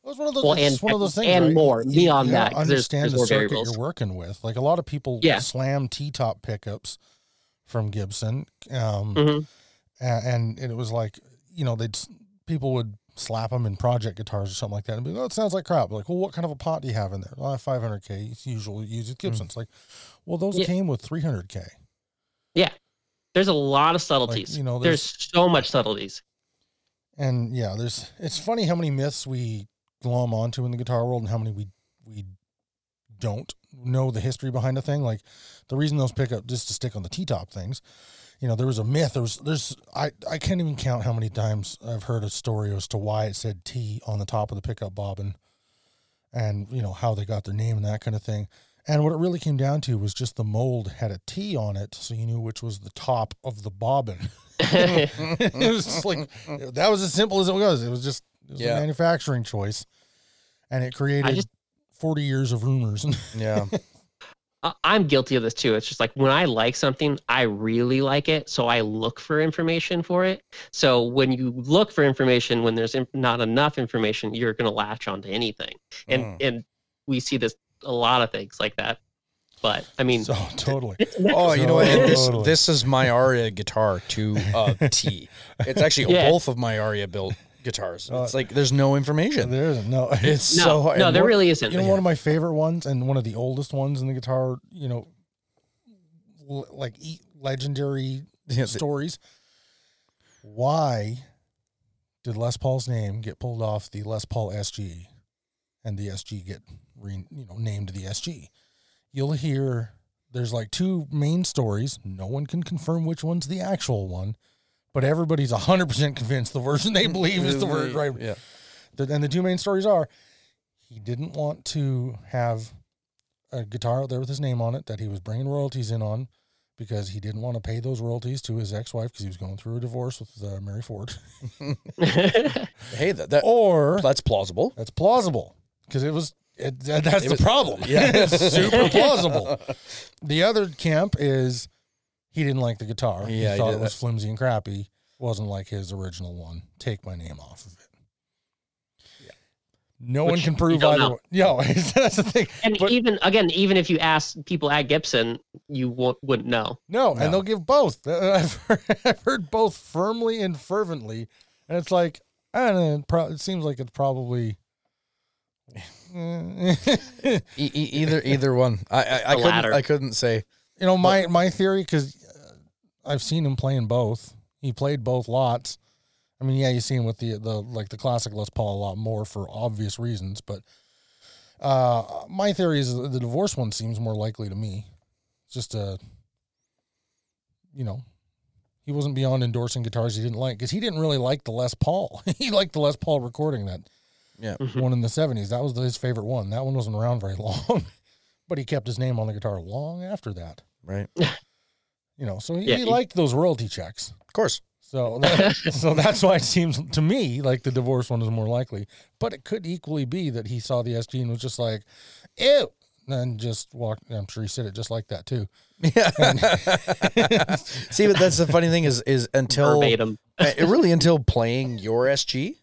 Well, it's one of those, well, and, it's one of those things, and right? more beyond that. Understand there's, there's the circuit variables. You're working with. Like a lot of people yeah. slam T-top pickups from Gibson, um, mm-hmm. and, and it was like you know they people would slap them in project guitars or something like that, and be like, "Oh, it sounds like crap." Like, well, what kind of a pot do you have in there? Oh, five hundred K. It's usually used with Gibsons. Mm-hmm. Like, well, those yeah. came with three hundred K. Yeah, there's a lot of subtleties. Like, you know, there's, there's so much subtleties. And yeah, there's, it's funny how many myths we glom onto in the guitar world and how many we, we don't know the history behind a thing. Like the reason those pickup, just to stick on the T-top things, you know, there was a myth. There was, there's, I, I can't even count how many times I've heard a story as to why it said T on the top of the pickup bobbin and, you know, how they got their name and that kind of thing. And what it really came down to was just the mold had a T on it, so you knew which was the top of the bobbin. It was just like, that was as simple as it was. It was just it was yeah. a manufacturing choice, and it created just, forty years of rumors. Yeah. I'm guilty of this too. It's just like when I like something, I really like it. So I look for information for it. So when you look for information, when there's not enough information, you're going to latch onto anything. And mm. and we see this, a lot of things like that. But I mean, so totally. Oh, you know what? And this, this is my Aria guitar to a T. It's actually yeah. both of my Aria built guitars. It's uh, like there's no information. There isn't. No, it's no, so hard. No, there one, really isn't. You know, one of my favorite ones and one of the oldest ones in the guitar, you know, like legendary yeah, stories. Why did Les Paul's name get pulled off the Les Paul S G and the S G get re, you know, named the S G? You'll hear there's like two main stories. No one can confirm which one's the actual one, but everybody's one hundred percent convinced the version they believe is the word, right? Yeah. The, and the two main stories are he didn't want to have a guitar out there with his name on it that he was bringing royalties in on because he didn't want to pay those royalties to his ex-wife because he was going through a divorce with uh, Mary Ford. Hey, that, that or that's plausible. That's plausible because it was. It, that, that's it was, the problem. Yeah, it's super plausible. The other camp is he didn't like the guitar. Yeah, he thought he it was that. flimsy and crappy. Wasn't like his original one. Take my name off of it. Yeah. No Which one can prove either one. Yeah, that's the thing. And but, even again, even if you ask people at Gibson, you w- wouldn't know. No, no, and they'll give both. I've heard, I've heard both firmly and fervently, and it's like I don't know. It seems like it's probably. e- e- either either one. I I, I couldn't I couldn't say. You know my but, my theory because I've seen him playing both. He played both lots. I mean, yeah, you see him with the the like the classic Les Paul a lot more for obvious reasons. But uh, my theory is the divorce one seems more likely to me. It's just a, you know, he wasn't beyond endorsing guitars he didn't like because he didn't really like the Les Paul. He liked the Les Paul recording that. Yeah, mm-hmm. One in the seventies. That was his favorite one. That one wasn't around very long, but he kept his name on the guitar long after that. Right. You know, so he, yeah, he liked those royalty checks. Of course. So that, so that's why it seems to me like the divorce one is more likely. But it could equally be that he saw the S G and was just like, ew, and just walked. I'm sure he said it just like that, too. Yeah. And, see, but that's the funny thing is, is until... Verbatim. It really until playing your S G,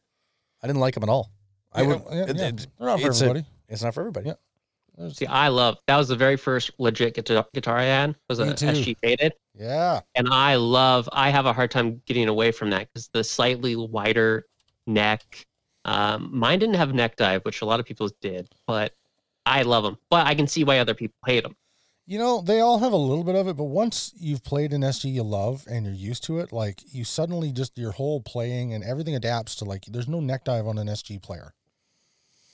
I didn't like him at all. I would, yeah, yeah. It, They're not for it's everybody. A, it's not for everybody. Yeah. See, I love that was the very first legit guitar, guitar I had was an S G Faded. Yeah. And I love. I have a hard time getting away from that because the slightly wider neck. Um, mine didn't have neck dive, which a lot of people did, but I love them. But I can see why other people hate them. You know, they all have a little bit of it, but once you've played an S G you love and you're used to it, like you suddenly just your whole playing and everything adapts to like there's no neck dive on an S G player.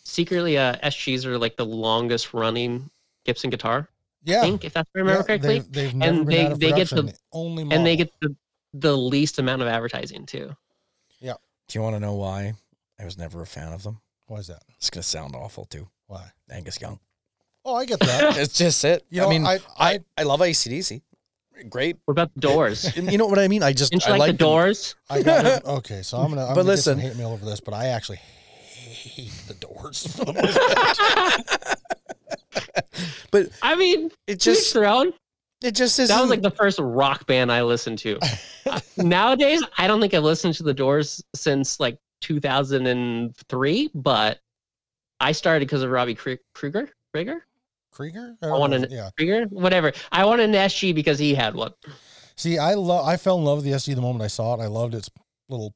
Secretly, uh, S Gs are like the longest running Gibson guitar. Yeah, I think if that's I remember yeah, correctly, they've, they've never and been they, out of they get the only model. And they get the, the least amount of advertising too. Yeah. Do you want to know why I was never a fan of them? Why is that? It's gonna sound awful too. Why? Angus Young. Oh, I get that. It's just it. You know, I mean, I I, I I love A C D C. Great. What about the Doors? You know what I mean? I just I like the them. Doors. I got it. Okay, so I'm gonna. I'm but gonna listen, get some hate mail over this, but I actually. Hate the Doors for the most part. But I mean, it just thrown. It just is. That was like the first rock band I listened to. uh, nowadays, I don't think I've listened to the Doors since like two thousand three, but I started because of Robbie Krieger. Krieger? Krieger? Krieger? I, I want an yeah. Krieger, whatever. I wanted an S G because he had one. See, I love. I fell in love with the S G the moment I saw it. I loved its little.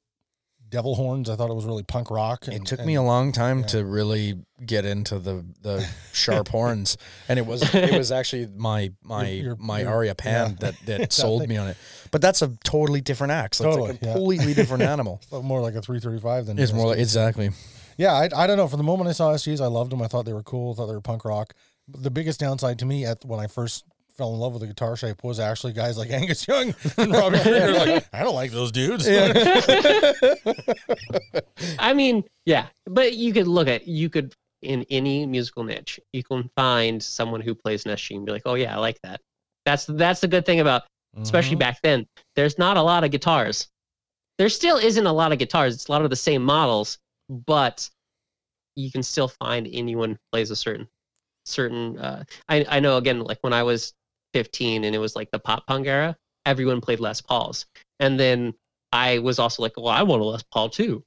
Devil horns. I thought it was really punk rock. And, it took and, me a long time yeah. to really get into the, the sharp horns, and it was it was actually my my your, your, my your, Aria Pan yeah. that, that sold that me on it. But that's a totally different axe. So totally, it's a completely yeah. different animal. It's more like a three thirty-five than it's more like, exactly. Yeah, I, I don't know. From the moment I saw S Gs, I loved them. I thought they were cool. I thought they were punk rock. The biggest downside to me at when I first fell in love with the guitar shape was actually guys like Angus Young and Robbie Krieger. Like, I don't like those dudes. Yeah. I mean, yeah, but you could look at, you could, in any musical niche, you can find someone who plays an S G and be like, oh yeah, I like that. That's, that's the good thing about, especially mm-hmm. back then, there's not a lot of guitars. There still isn't a lot of guitars. It's a lot of the same models, but you can still find anyone who plays a certain certain, uh, I, I know, again, like when I was fifteen and it was like the pop punk era, everyone played Les Pauls. And then I was also like, well, I want a Les Paul too.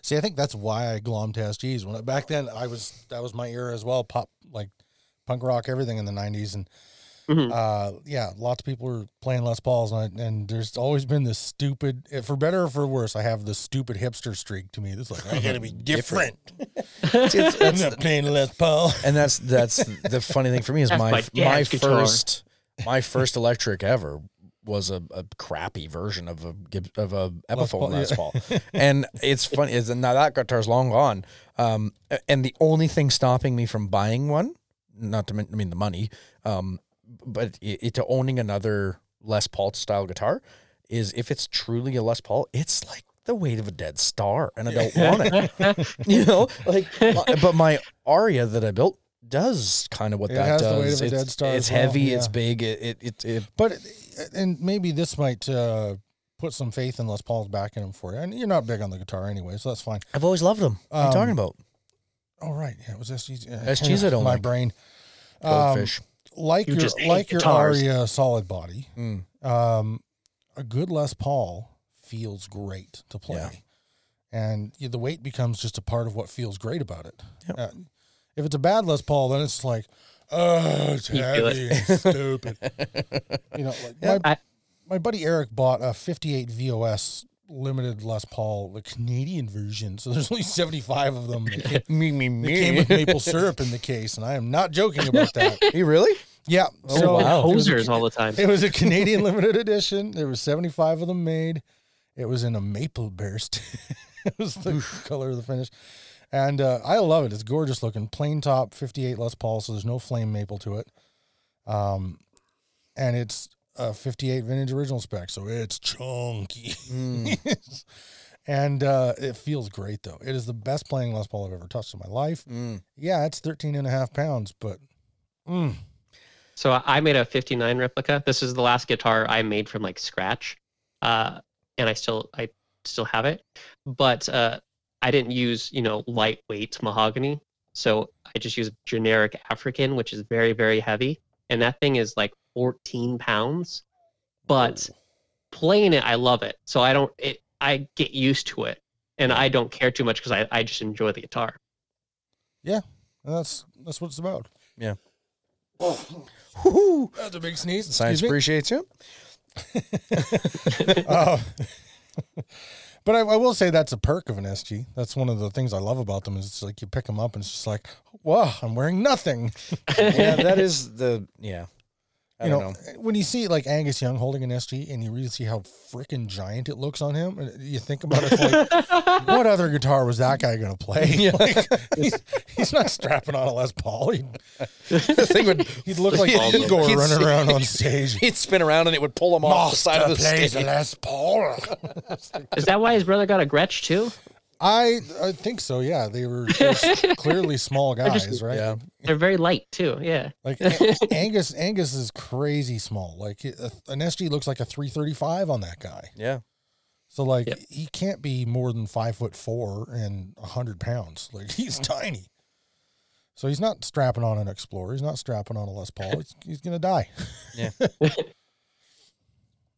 See, I think that's why I glommed to S Gs. When I, back then I was, that was my era as well. Pop, like punk rock, everything in the nineties. And, mm-hmm. uh, yeah, lots of people were playing Les Pauls. And, I, and there's always been this stupid, for better or for worse, I have this stupid hipster streak to me. That's like, I gotta be different. it's, it's, I'm not playing Les Paul. And that's, that's the funny thing for me is that's my, my, my first, my first electric ever was a, a crappy version of a of a Epiphone Les Paul, yeah. And it's funny is now that guitar's long gone, um, and the only thing stopping me from buying one, not to mean, I mean the money, um, but it, it to owning another Les Paul style guitar, is if it's truly a Les Paul, it's like the weight of a dead star, and I don't want it, you know. Like, but my Aria that I built does kind of what it that has does. The weight of a it's dead star it's well. heavy, yeah. It's big, it it it. it but. It, And maybe this might uh, put some faith in Les Paul's back in him for you. And you're not big on the guitar anyway, so that's fine. I've always loved them. What um, are you talking about? Oh, right. Yeah, it was S Gs. Uh, S Gs I don't my like. brain. Goldfish. Um, like you your like your Aria solid body, mm. um, a good Les Paul feels great to play. Yeah. And yeah, the weight becomes just a part of what feels great about it. Yep. Uh, if it's a bad Les Paul, then it's like, oh, it's heavy and stupid. You know, like yeah, my, I, my buddy Eric bought a fifty-eight V O S limited Les Paul, the Canadian version. So there's only seventy-five of them. Came, me, me, me. They came with maple syrup in the case, and I am not joking about that. He really? Yeah. Oh, so wow. Hosers all the time. It was a Canadian limited edition. There were seventy-five of them made. It was in a maple burst. It was the Oof. color of the finish. And uh, I love it. It's gorgeous looking. Plain top, fifty-eight Les Paul, so there's no flame maple to it. Um, and it's a fifty-eight vintage original spec, so it's chunky. Mm. And uh, it feels great, though. It is the best playing Les Paul I've ever touched in my life. Mm. Yeah, it's thirteen and a half pounds, but... Mm. So I made a fifty-nine replica. This is the last guitar I made from, like, scratch. Uh, and I still I still have it. But... Uh, I didn't use, you know, lightweight mahogany. So I just used generic African, which is very, very heavy. And that thing is like fourteen pounds. But playing it, I love it. So I don't, it, I get used to it. And I don't care too much because I, I just enjoy the guitar. Yeah. That's that's what it's about. Yeah. Oh. That's a big sneeze. Science appreciates you. Oh. But I, I will say that's a perk of an S G. That's one of the things I love about them is it's like you pick them up and it's just like, wow, I'm wearing nothing. Yeah, that is the, yeah. I you know, know, when you see like Angus Young holding an S G and you really see how freaking giant it looks on him, and you think about it, it's like, what other guitar was that guy going to play? Yeah. Like, he's, he's not strapping on a Les Paul. He'd, the thing would, he'd look like an Igor running around on stage. He'd spin around and it would pull him off Master the side of the stage. A Les Paul. Is that why his brother got a Gretsch too? I I think so, yeah. They were clearly small guys, just, right? Yeah. They're very light, too, yeah. Like, a- Angus Angus is crazy small. Like, a, an S G looks like a three thirty-five on that guy. Yeah. So, like, yep. He can't be more than five foot four and one hundred pounds. Like, he's tiny. So, he's not strapping on an Explorer. He's not strapping on a Les Paul. He's, he's going to die. Yeah.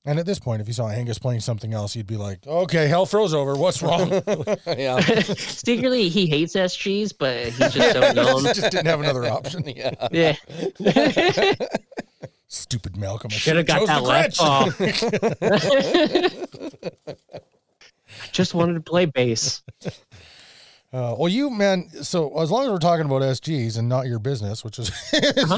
And at this point, if you saw Angus playing something else, you'd be like, okay, hell froze over. What's wrong? Yeah. Secretly, he hates S Gs, but he's just so dumb. He just didn't have another option. Yeah. Yeah. Stupid Malcolm. I should have got that left. I just wanted to play bass. Uh, well, you, man, so as long as we're talking about S Gs and not your business, which is why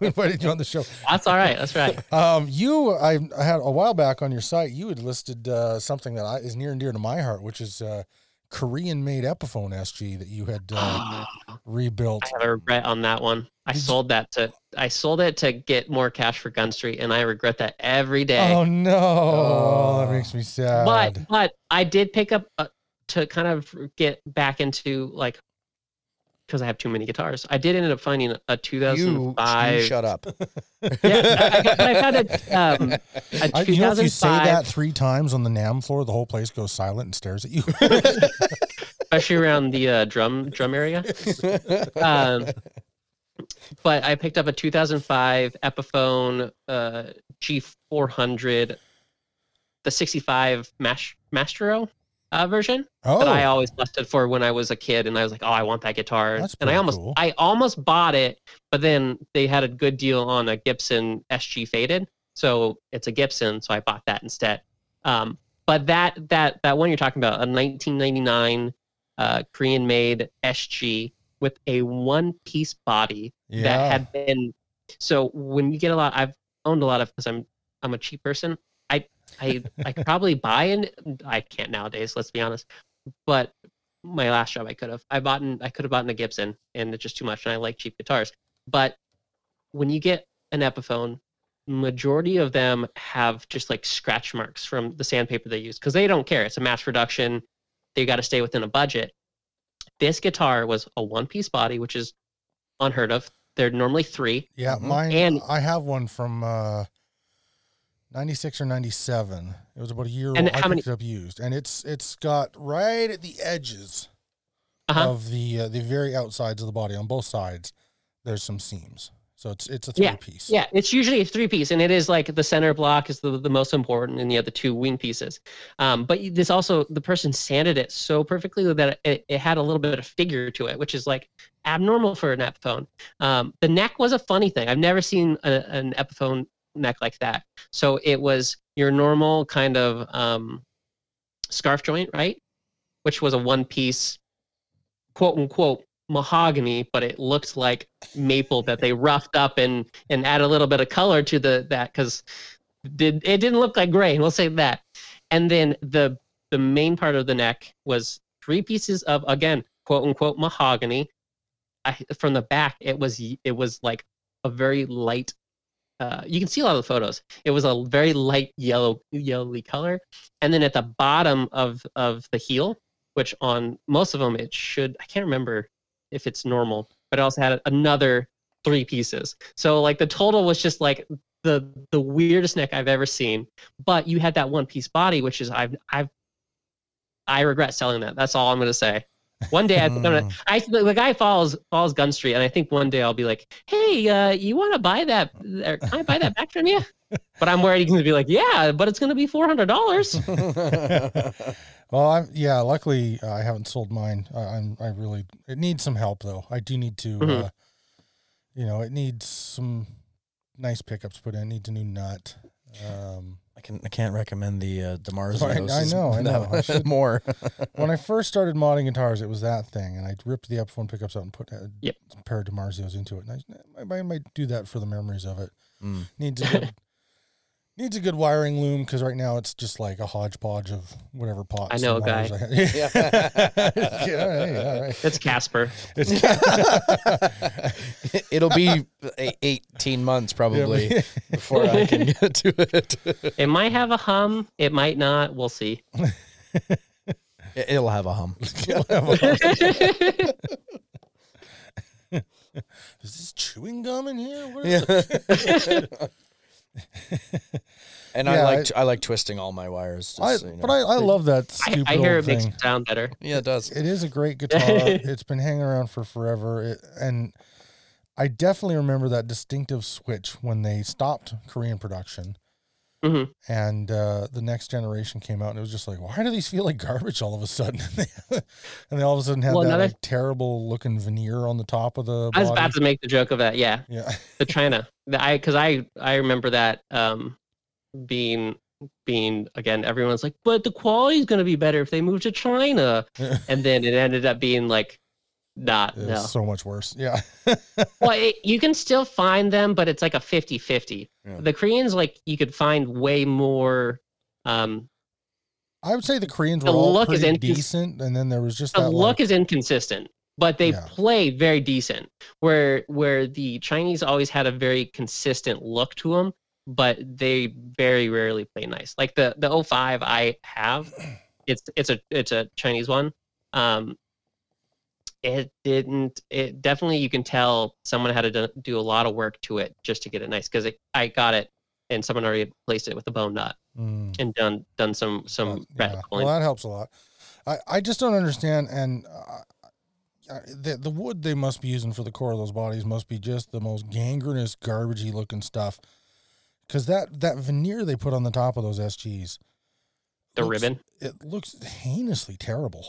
we invited you on the show. That's all right. That's right. Um, you, I, I had a while back on your site, you had listed uh, something that I, is near and dear to my heart, which is uh, Korean-made Epiphone S G that you had uh, oh, rebuilt. I have a regret on that one. I sold that to I sold it to get more cash for Gunstreet, and I regret that every day. Oh, no. Oh, that makes me sad. But, but I did pick up... A, to kind of get back into, like, because I have too many guitars, I did end up finding a two thousand five. You, you shut up. Yeah, I, I found a, um, a I, you two thousand five. Know if you say that three times on the NAMM floor, the whole place goes silent and stares at you. especially around the uh, drum drum area. Um, but I picked up a two thousand five Epiphone uh, G four hundred, the sixty-five Mas- Mastro uh, version oh. that I always lusted for when I was a kid, and I was like, "Oh, I want that guitar!" That's and I almost, cool. I almost bought it, but then they had a good deal on a Gibson S G Faded, so it's a Gibson, so I bought that instead. Um, but that that that one you're talking about, a nineteen ninety-nine uh, Korean-made S G with a one-piece body yeah. that had been. So when you get a lot, I've owned a lot of because I'm I'm a cheap person. I I I could probably buy an I can't nowadays. Let's be honest. But my last job, I could have I bought an, I could have bought a Gibson, and it's just too much. And I like cheap guitars. But when you get an Epiphone, majority of them have just like scratch marks from the sandpaper they use because they don't care. It's a mass production. They got to stay within a budget. This guitar was a one-piece body, which is unheard of. They're normally three. Yeah, mine. And I have one from uh, ninety-six or ninety-seven. It was about a year and old. How I many? Picked it up used, and it's it's got right at the edges uh-huh. of the uh, the very outsides of the body on both sides. There's some seams. So it's it's a three yeah, piece. Yeah, it's usually a three piece, and it is like the center block is the, the most important, and the other two wing pieces. Um, but this also the person sanded it so perfectly that it, it had a little bit of figure to it, which is like abnormal for an Epiphone. Um, the neck was a funny thing. I've never seen a, an Epiphone neck like that. So it was your normal kind of um, scarf joint, right? Which was a one piece, quote unquote, mahogany, but it looked like maple that they roughed up and and add a little bit of color to the that because did it didn't look like gray, and we'll say that. And then the the main part of the neck was three pieces of, again, quote unquote, mahogany. I, from the back it was it was like a very light uh you can see a lot of the photos, it was a very light yellow yellowy color. And then at the bottom of of the heel, which on most of them it should, I can't remember if it's normal, but it also had another three pieces. So like the total was just like the the weirdest neck I've ever seen. But you had that one piece body, which is I've I've I regret selling that. That's all I'm gonna say. One day I think I'm gonna, I the, the guy follows follows Gunstreet, and I think one day I'll be like, hey, uh, you want to buy that? Or can I buy that back from you? But I'm worried he's gonna be like, yeah, but it's gonna be four hundred dollars. Well, I'm, yeah. Luckily, uh, I haven't sold mine. Uh, I'm. I really. It needs some help, though. I do need to. Mm-hmm. Uh, you know, it needs some nice pickups put in. It needs a new nut. Um, I can. I can't recommend the uh, DeMarzio. I, I know. I know. I should, more. When I first started modding guitars, it was that thing, and I ripped the Epiphone pickups out and put a yep. pair of DeMarzios into it. And I, I, I might do that for the memories of it. Mm. Needs a good, needs a good wiring loom, because right now it's just like a hodgepodge of whatever pots. I know a guy. I yeah. yeah, all right, all right. It's Kasper. It's Kasper. It'll be eighteen months probably yeah, but... before I can get to it. It might have a hum. It might not. We'll see. It'll have a hum. It'll have a hum. Is this chewing gum in here? What is yeah. it? And yeah, I like I, I like twisting all my wires. Just, I, you know. But I, I love that. Stupid I, I hear old it thing. Makes it sound better. Yeah, it does. It is a great guitar. It's been hanging around for forever. It, and I definitely remember that distinctive switch when they stopped Korean production, mm-hmm. and uh, the next generation came out, and it was just like, why do these feel like garbage all of a sudden? and, they, and they all of a sudden had well, that another... like, terrible looking veneer on the top of the. I was body. About to make the joke of that. Yeah. Yeah. The China. I because I I remember that um, being being again everyone's like, but the quality is going to be better if they move to China, and then it ended up being like, not nah, no so much worse. Yeah. Well, it, you can still find them, but it's like a fifty-fifty. Yeah. The Koreans, like you could find way more. Um, I would say the Koreans the were all look pretty is incons- decent, and then there was just the that look like- is inconsistent. But they yeah. play very decent, where where the Chinese always had a very consistent look to them, but they very rarely play nice. Like the the oh five I have, it's it's a it's a Chinese one. Um, it didn't. It definitely you can tell someone had to do a lot of work to it just to get it nice, because I got it and someone already placed it with a bone nut mm. and done done some some. Uh, yeah. Well, that helps a lot. I, I just don't understand. And uh, the, the wood they must be using for the core of those bodies must be just the most gangrenous, garbagey looking stuff. Because that, that veneer they put on the top of those S Gs. The looks, ribbon? It looks heinously terrible.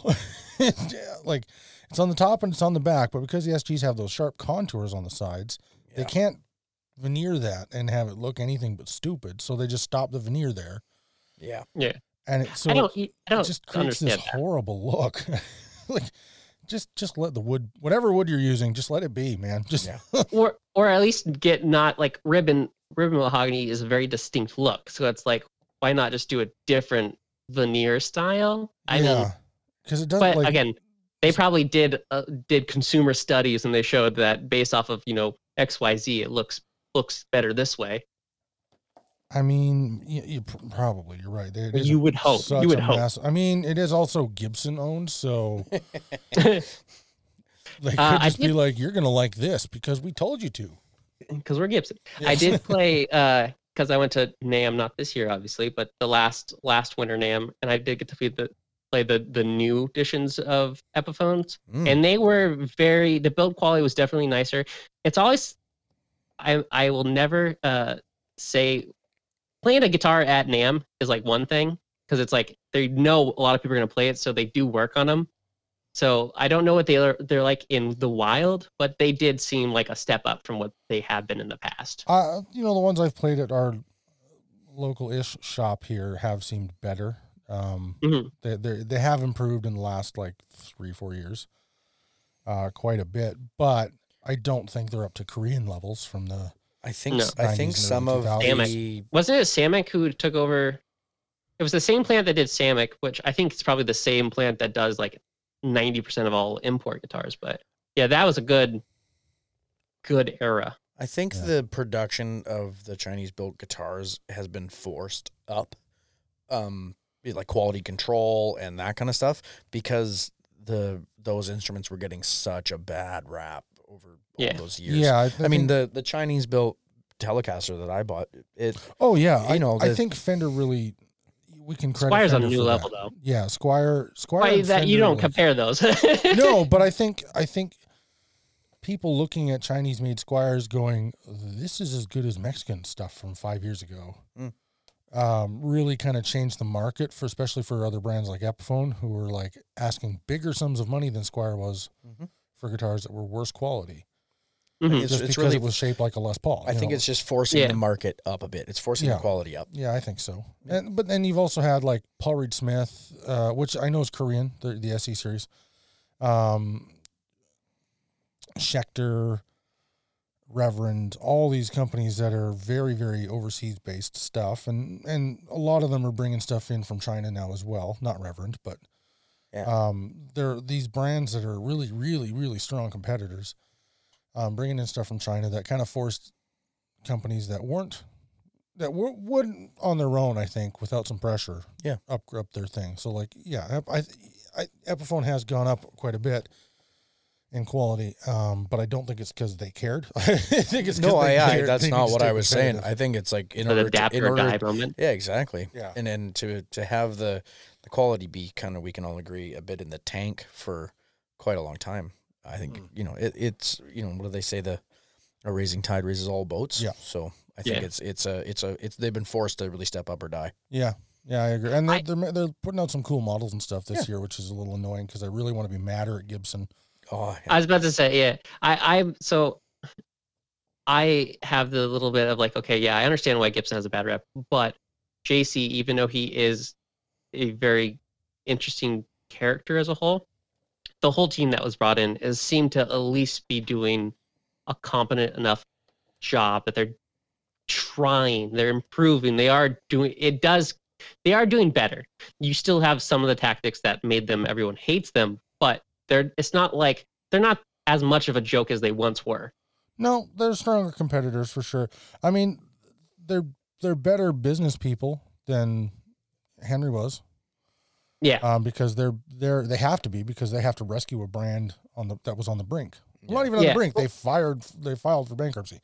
It's, like, it's on the top and it's on the back, but because the S Gs have those sharp contours on the sides, yeah. they can't veneer that and have it look anything but stupid, so they just stop the veneer there. Yeah. Yeah. And it, so I don't, I don't it just creates this that. horrible look. Like, just just let the wood, whatever wood you're using, just let it be, man. Just yeah. Or or at least get not, like, ribbon, ribbon mahogany is a very distinct look, so it's like, why not just do a different veneer style? I yeah, mean, because it doesn't. But like, again, they probably did uh, did consumer studies and they showed that based off of, you know, X Y Z, it looks looks better this way. I mean, you, you probably you're right. There, you would hope. You would hope. Massive, I mean, it is also Gibson owned, so they could uh, just did, be like, "You're gonna like this because we told you to." Because we're Gibson. Yes. I did play. Uh, Because I went to NAMM, not this year, obviously, but the last last winter NAMM, and I did get to play the play the, the new editions of Epiphones, mm. and they were very. The build quality was definitely nicer. It's always, I I will never uh, say playing a guitar at NAMM is like one thing, because it's like they know a lot of people are going to play it, so they do work on them. So I don't know what they are, they're like in the wild, but they did seem like a step up from what they have been in the past. Uh, you know, the ones I've played at our local-ish shop here have seemed better. Um, mm-hmm. they, they they have improved in the last like three, four years, uh, quite a bit. But I don't think they're up to Korean levels from the. I think no. I think some of the wasn't it Samek who took over? It was the same plant that did Samek, which I think is probably the same plant that does like ninety percent of all import guitars, but yeah, that was a good, good era. I think yeah. the production of the Chinese built guitars has been forced up, um, like quality control and that kind of stuff, because the, those instruments were getting such a bad rap over yeah. all those years. Yeah. I, th- I mean, the, the Chinese built Telecaster that I bought it. Oh yeah. I know. The, I think Fender really, we can credit Squire's Fender on a new level that. Though. Yeah, Squire, Squire. Why that Fender you don't like, compare those? No, but I think I think people looking at Chinese-made Squires going, "This is as good as Mexican stuff from five years ago." Mm. Um, really, kind of changed the market for, especially for other brands like Epiphone, who were like asking bigger sums of money than Squire was mm-hmm. for guitars that were worse quality. Mm-hmm. It's, just it's because really, it was shaped like a Les Paul. I think know? It's just forcing yeah. the market up a bit. It's forcing yeah. the quality up. Yeah, I think so. And, but then you've also had like Paul Reed Smith, uh, which I know is Korean, the, the S E series. Um, Schecter, Reverend, all these companies that are very, very overseas-based stuff. And, and a lot of them are bringing stuff in from China now as well. Not Reverend, but yeah. um, they're these brands that are really, really, really strong competitors. Um, bringing in stuff from China that kind of forced companies that weren't, that were, wouldn't on their own, I think, without some pressure, yeah, up up their thing. So, like, yeah, I, I, Epiphone has gone up quite a bit in quality, um, but I don't think it's because they cared. I think it's no, I, I that's not what I was saying. I think it's like in order to, in order, to, yeah, exactly, yeah, and then to to have the the quality be kind of, we can all agree, a bit in the tank for quite a long time. I think, mm. you know, it, it's, you know, what do they say? The a raising tide raises all boats. Yeah. So I think yeah. it's, it's a, it's a, it's, they've been forced to really step up or die. Yeah. Yeah, I agree. And they're, I, they're, they're putting out some cool models and stuff this yeah. year, which is a little annoying because I really want to be madder at Gibson. Oh, yeah. I was about to say, yeah, I, I'm so I have the little bit of like, okay, yeah, I understand why Gibson has a bad rep, but J C, even though he is a very interesting character as a whole, the whole team that was brought in is seemed to at least be doing a competent enough job that they're trying, they're improving. They are doing, it does, they are doing better. You still have some of the tactics that made them, everyone hates them, but they're, it's not like they're not as much of a joke as they once were. No, they're stronger competitors for sure. I mean, they're, they're better business people than Henry was. Yeah, um, because they're they're they have to be, because they have to rescue a brand on the that was on the brink. Yeah. Not even on yeah. the brink. They fired. They filed for bankruptcy.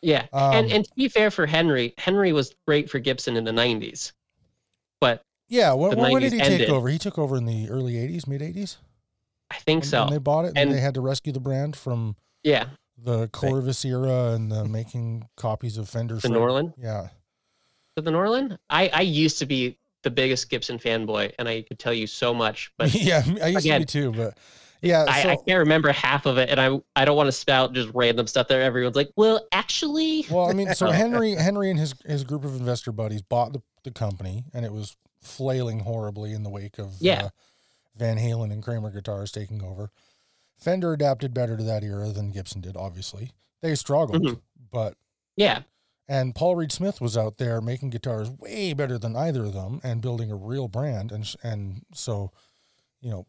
Yeah, um, and and to be fair for Henry, Henry was great for Gibson in the nineties, but Yeah, what, when did he ended. take over? He took over in the early eighties, mid eighties? I think when, so. And they bought it, and, and they had to rescue the brand from yeah. the Corvus era and the making copies of Fender. The Norlin? Yeah. The Norlin? I, I used to be the biggest Gibson fanboy, and I could tell you so much. But yeah, I used again, to be too, but... Yeah, I, so, I can't remember half of it, and I I don't want to spout just random stuff there. Everyone's like, well, actually. Well, I mean, so Henry Henry and his, his group of investor buddies bought the, the company, and it was flailing horribly in the wake of yeah. uh, Van Halen and Kramer guitars taking over. Fender adapted better to that era than Gibson did, obviously. They struggled, mm-hmm. but. Yeah. And Paul Reed Smith was out there making guitars way better than either of them and building a real brand, and and so, you know.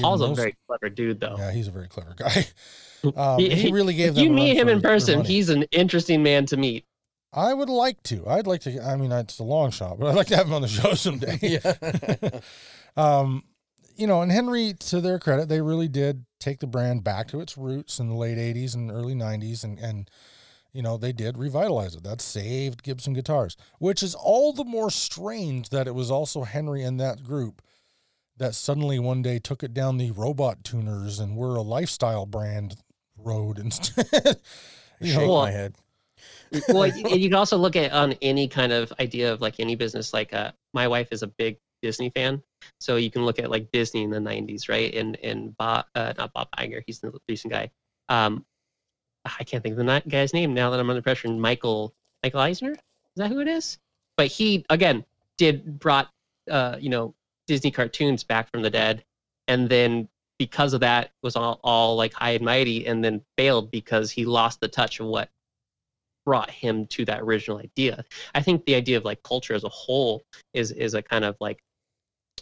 Paul's a very clever dude, though. Yeah, he's a very clever guy. Um, he, he really gave them. You meet him in person. He's an interesting man to meet. I would like to. I'd like to. I mean, it's a long shot, but I'd like to have him on the show someday. Yeah. um, you know, and Henry, to their credit, they really did take the brand back to its roots in the late eighties and early nineties, and and you know they did revitalize it. That saved Gibson guitars, which is all the more strange that it was also Henry and that group that suddenly one day took it down the robot tuners and were a lifestyle brand road instead. Shake well, my head. Well, you can also look at on any kind of idea of like any business. Like uh, my wife is a big Disney fan, so you can look at like Disney in the nineties, right? And and Bob, uh, not Bob Iger, he's the recent guy. Um, I can't think of the guy's name now that I'm under pressure. Michael Michael Eisner, is that who it is? But he again did brought uh, you know. Disney cartoons back from the dead, and then because of that was all, all like high and mighty, and then failed because he lost the touch of what brought him to that original idea. I think the idea of like culture as a whole is is a kind of like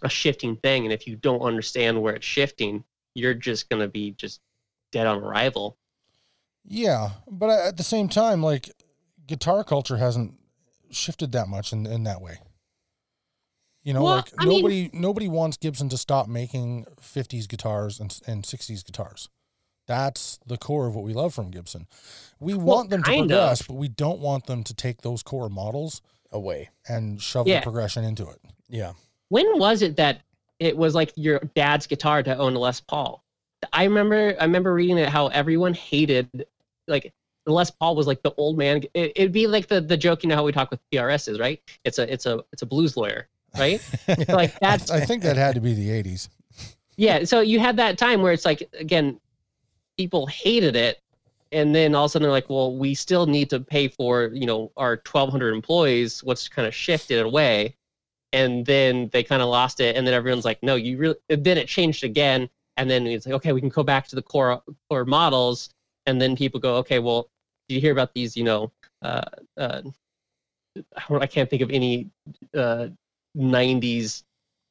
a shifting thing, and if you don't understand where it's shifting, you're just going to be just dead on arrival. Yeah, but at the same time, like guitar culture hasn't shifted that much in, in that way. You know, well, like I nobody, mean, nobody wants Gibson to stop making fifties guitars and and sixties guitars. That's the core of what we love from Gibson. We well, want them to progress, of. but we don't want them to take those core models away and shove yeah. the progression into it. Yeah. When was it that it was like your dad's guitar to own a Les Paul? I remember, I remember reading it how everyone hated like. Les Paul was like the old man. It, it'd be like the the joke, you know how we talk with P R Ss, right? It's a it's a it's a blues lawyer. Right? So like that's, I think that had to be the eighties. Yeah. So you had that time where it's like, again, people hated it. And then all of a sudden they're like, well, we still need to pay for, you know, our twelve hundred employees. What's kind of shifted away. And then they kind of lost it. And then everyone's like, no, you really, and then it changed again. And then it's like, okay, we can go back to the core, core models. And then people go, okay, well, did you hear about these, you know, uh, uh, I can't think of any, uh, nineties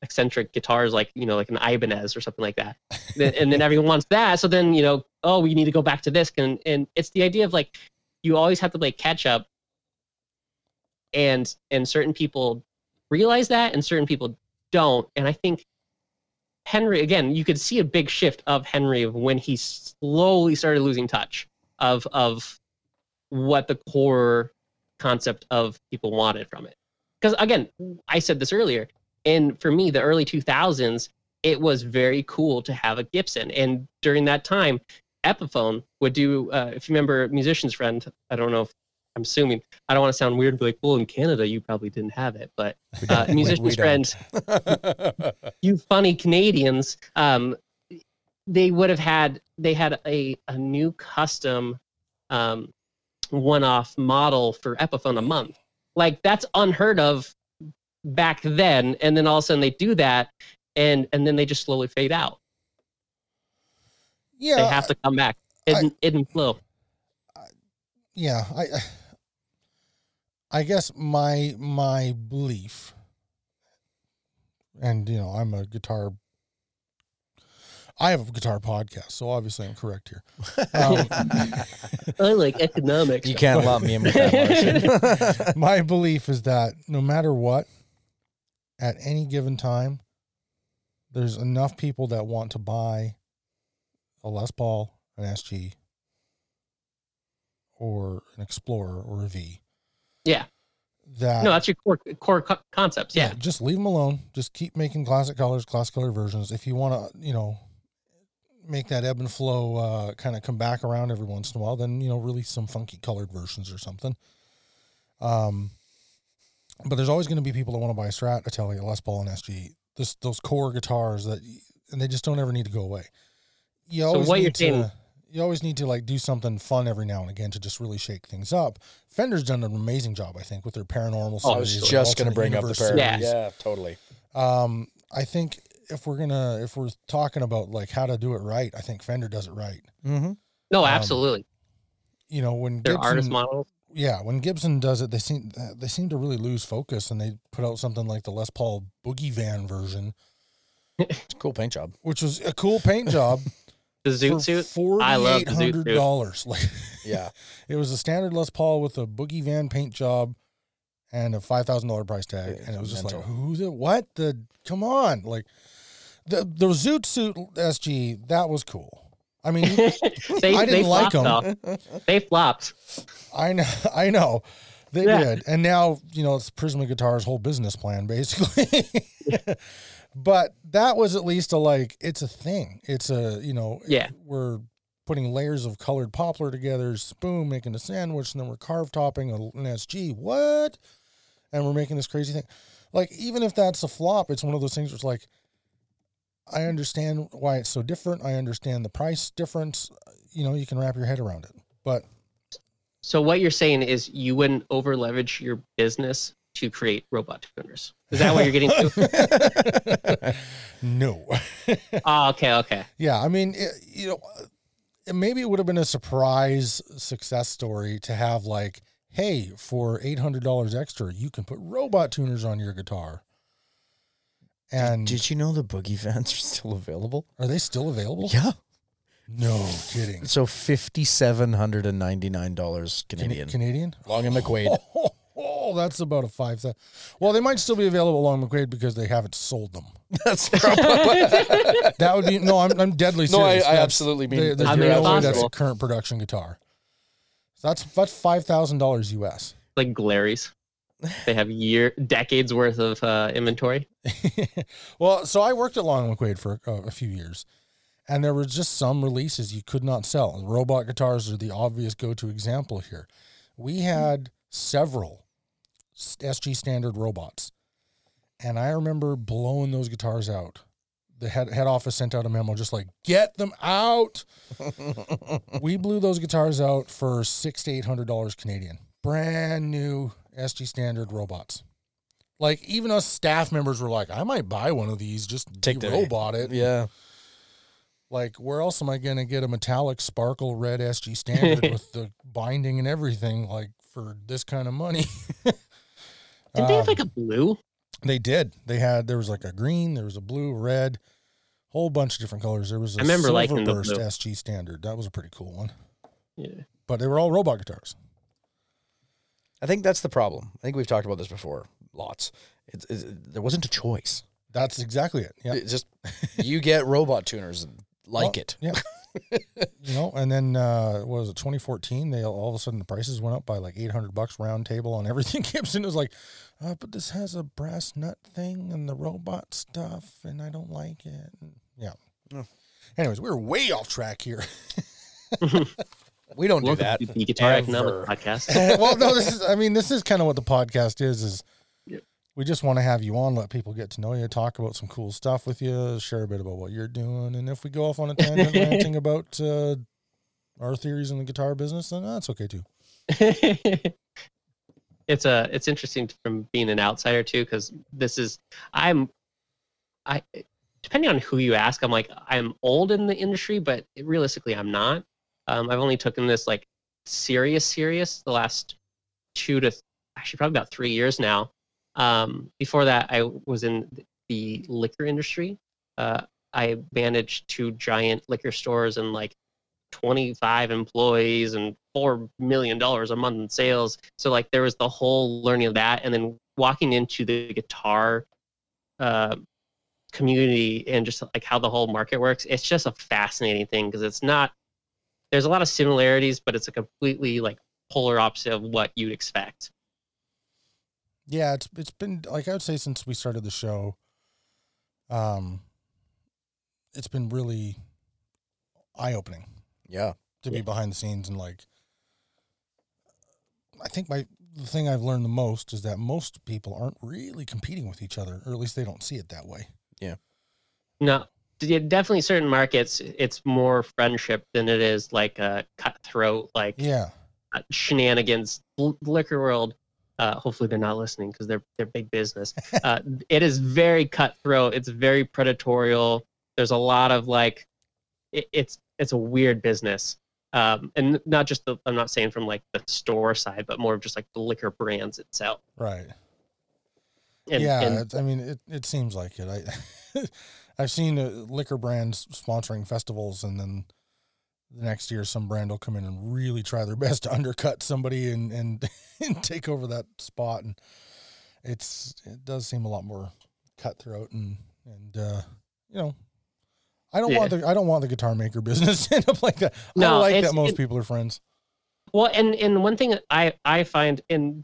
eccentric guitars like you know like an Ibanez or something like that, and then everyone wants that, so then you know oh we need to go back to this, and and it's the idea of like you always have to play catch up, and and certain people realize that and certain people don't. And I think Henry, again, you could see a big shift of Henry of when he slowly started losing touch of of what the core concept of people wanted from it. Because, again, I said this earlier, and for me, the early two thousands, it was very cool to have a Gibson. And during that time, Epiphone would do, uh, if you remember Musician's Friend, I don't know if I'm assuming, I don't want to sound weird and be like, well, in Canada, you probably didn't have it. But uh, Musician's Friend, you funny Canadians, um, they would have had, they had a, a new custom um, one-off model for Epiphone a month. Like that's unheard of back then, and then all of a sudden they do that, and and then they just slowly fade out. Yeah, they have to come back. It didn't flow. Yeah, I I guess my my belief, and you know, I'm a guitar. I have a guitar podcast, so obviously I'm correct here. Um, I like economics. You can't lump me in with that much. My belief is that no matter what, at any given time, there's enough people that want to buy a Les Paul, an S G, or an Explorer, or a V. Yeah. that. No, that's your core core co- concepts. Yeah. yeah. Just leave them alone. Just keep making classic colors, classic color versions. If you want to, you know, make that ebb and flow uh, kind of come back around every once in a while, then, you know, release some funky colored versions or something. Um, but there's always going to be people that want to buy a Strat, Italia, Les Paul, and S G. This, those core guitars that, and they just don't ever need to go away. You always so what you're saying. You always need to like do something fun every now and again to just really shake things up. Fender's done an amazing job, I think, with their Paranormal series. Oh, I was just going to bring up the Paranormal. Yeah. yeah, totally. Um, I think if we're gonna if we're talking about like how to do it right, I think Fender does it right. Mm-hmm. No, absolutely. Um, you know, when their Gibson, artist models. Yeah, when Gibson does it, they seem they seem to really lose focus, and they put out something like the Les Paul Boogie Van version. It's a cool paint job, which was a cool paint job. The zoot suit, forty eight hundred dollars. Like, yeah, it was a standard Les Paul with a Boogie Van paint job and a five thousand dollar price tag, yeah, and it was just mental. Like, who's it? What the? Come on, like the the zoot suit S G. That was cool. I mean, they, I didn't they like them. Though. They flopped. I know. I know. They yeah. did, and now you know it's Prisma Guitar's whole business plan, basically. But that was at least a, like, it's a thing. It's a, you know, yeah. it, we're putting layers of colored poplar together, spoon, making a sandwich, and then we're carved topping an S G. What? And we're making this crazy thing. Like, even if that's a flop, it's one of those things where it's like, I understand why it's so different. I understand the price difference. You know, you can wrap your head around it. But so what you're saying is you wouldn't over leverage your business to create robot tuners. Is that what you're getting to? No. Oh, okay, okay. Yeah, I mean, it, you know, it, maybe it would have been a surprise success story to have like, hey, for eight hundred dollars extra, you can put robot tuners on your guitar. And did, did you know the Boogie Vans are still available? Are they still available? Yeah. No kidding. So five thousand seven hundred ninety-nine dollars Canadian. Can- Canadian? Long and McQuade. Oh, that's about a five. Th- well, they might still be available along McQuade because they haven't sold them. That's probably that would be no. I'm I'm deadly serious. No, I, I absolutely mean they, there's I mean, no way that's a current production guitar. So that's that's five thousand dollars U S. Like Glaries, they have year decades worth of uh, inventory. Well, so I worked at Long and McQuade for uh, a few years, and there were just some releases you could not sell. Robot guitars are the obvious go-to example here. We had several S G standard robots, and I remember blowing those guitars out. The head, head office sent out a memo just like, get them out. We blew those guitars out for six to eight hundred dollars Canadian, brand new S G standard robots. Like, even us staff members were like, I might buy one of these, just take the robot it. Yeah. Like, where else am I gonna get a metallic sparkle red S G standard with the binding and everything, like, for this kind of money? Did they have like a blue? Um, they did. They had, there was like a green, there was a blue, red, whole bunch of different colors. There was a Silverburst S G standard. That was a pretty cool one. Yeah. But they were all robot guitars. I think that's the problem. I think we've talked about this before. Lots. It, it, there wasn't a choice. That's exactly it. Yeah. It just, you get robot tuners and like well, it. Yeah. You know, and then uh, what was it, twenty fourteen? They all of a sudden the prices went up by like eight hundred bucks round table on everything. Gibson was like, oh, but this has a brass nut thing and the robot stuff, and I don't like it. Yeah. Oh. Anyways, we were way off track here. We don't Welcome do that. To the Guitar Economic Podcast. And, well, no, this is. I mean, this is kind of what the podcast is. Is yep. We just want to have you on, let people get to know you, talk about some cool stuff with you, share a bit about what you're doing. And if we go off on a tangent ranting about uh, our theories in the guitar business, then that's okay too. It's a, it's interesting from being an outsider too, because this is, I'm, I, depending on who you ask, I'm like, I'm old in the industry, but realistically I'm not. Um, I've only taken this like serious, serious the last two to th- actually probably about three years now. Um, before that, I was in the liquor industry. Uh, I managed two giant liquor stores and like twenty-five employees and four million dollars a month in sales. So like there was the whole learning of that. And then walking into the guitar uh, community and just like how the whole market works, it's just a fascinating thing because it's not, there's a lot of similarities, but it's a completely like polar opposite of what you'd expect. Yeah, it's it's been, like, I would say since we started the show, um, it's been really eye-opening. Yeah. To yeah. be behind the scenes and, like, I think my the thing I've learned the most is that most people aren't really competing with each other, or at least they don't see it that way. Yeah. No, definitely certain markets, it's more friendship than it is, like, a cutthroat, like, yeah. uh, shenanigans, liquor world. Uh, hopefully they're not listening because they're they're big business. Uh, it is very cutthroat. It's very predatorial. There's a lot of like, it, it's it's a weird business, um, and not just the, I'm not saying from like the store side, but more of just like the liquor brands itself. Right. And, yeah, and, I mean, it it seems like it. I I've seen uh, liquor brands sponsoring festivals, and then the next year, some brand will come in and really try their best to undercut somebody and, and, and take over that spot. And it's, it does seem a lot more cutthroat and, and, uh, you know, I don't yeah. want the, I don't want the guitar maker business to end up like that. No, I like that most it, people are friends. Well, and, and one thing I, I find in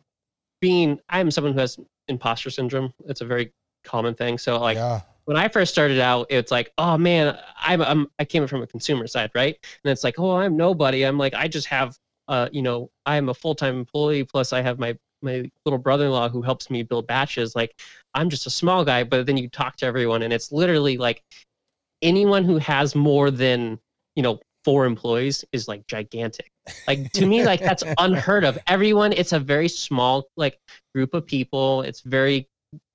being, I'm someone who has imposter syndrome. It's a very common thing. So like, yeah. When I first started out, it's like, oh man, I'm, I'm I came from a consumer side, right? And it's like, oh, I'm nobody. I'm like, I just have, uh, you know, I'm a full-time employee. Plus, I have my my little brother-in-law who helps me build batches. Like, I'm just a small guy. But then you talk to everyone, and it's literally like anyone who has more than, you know, four employees is like gigantic. Like to me, like that's unheard of. Everyone, it's a very small like group of people. It's very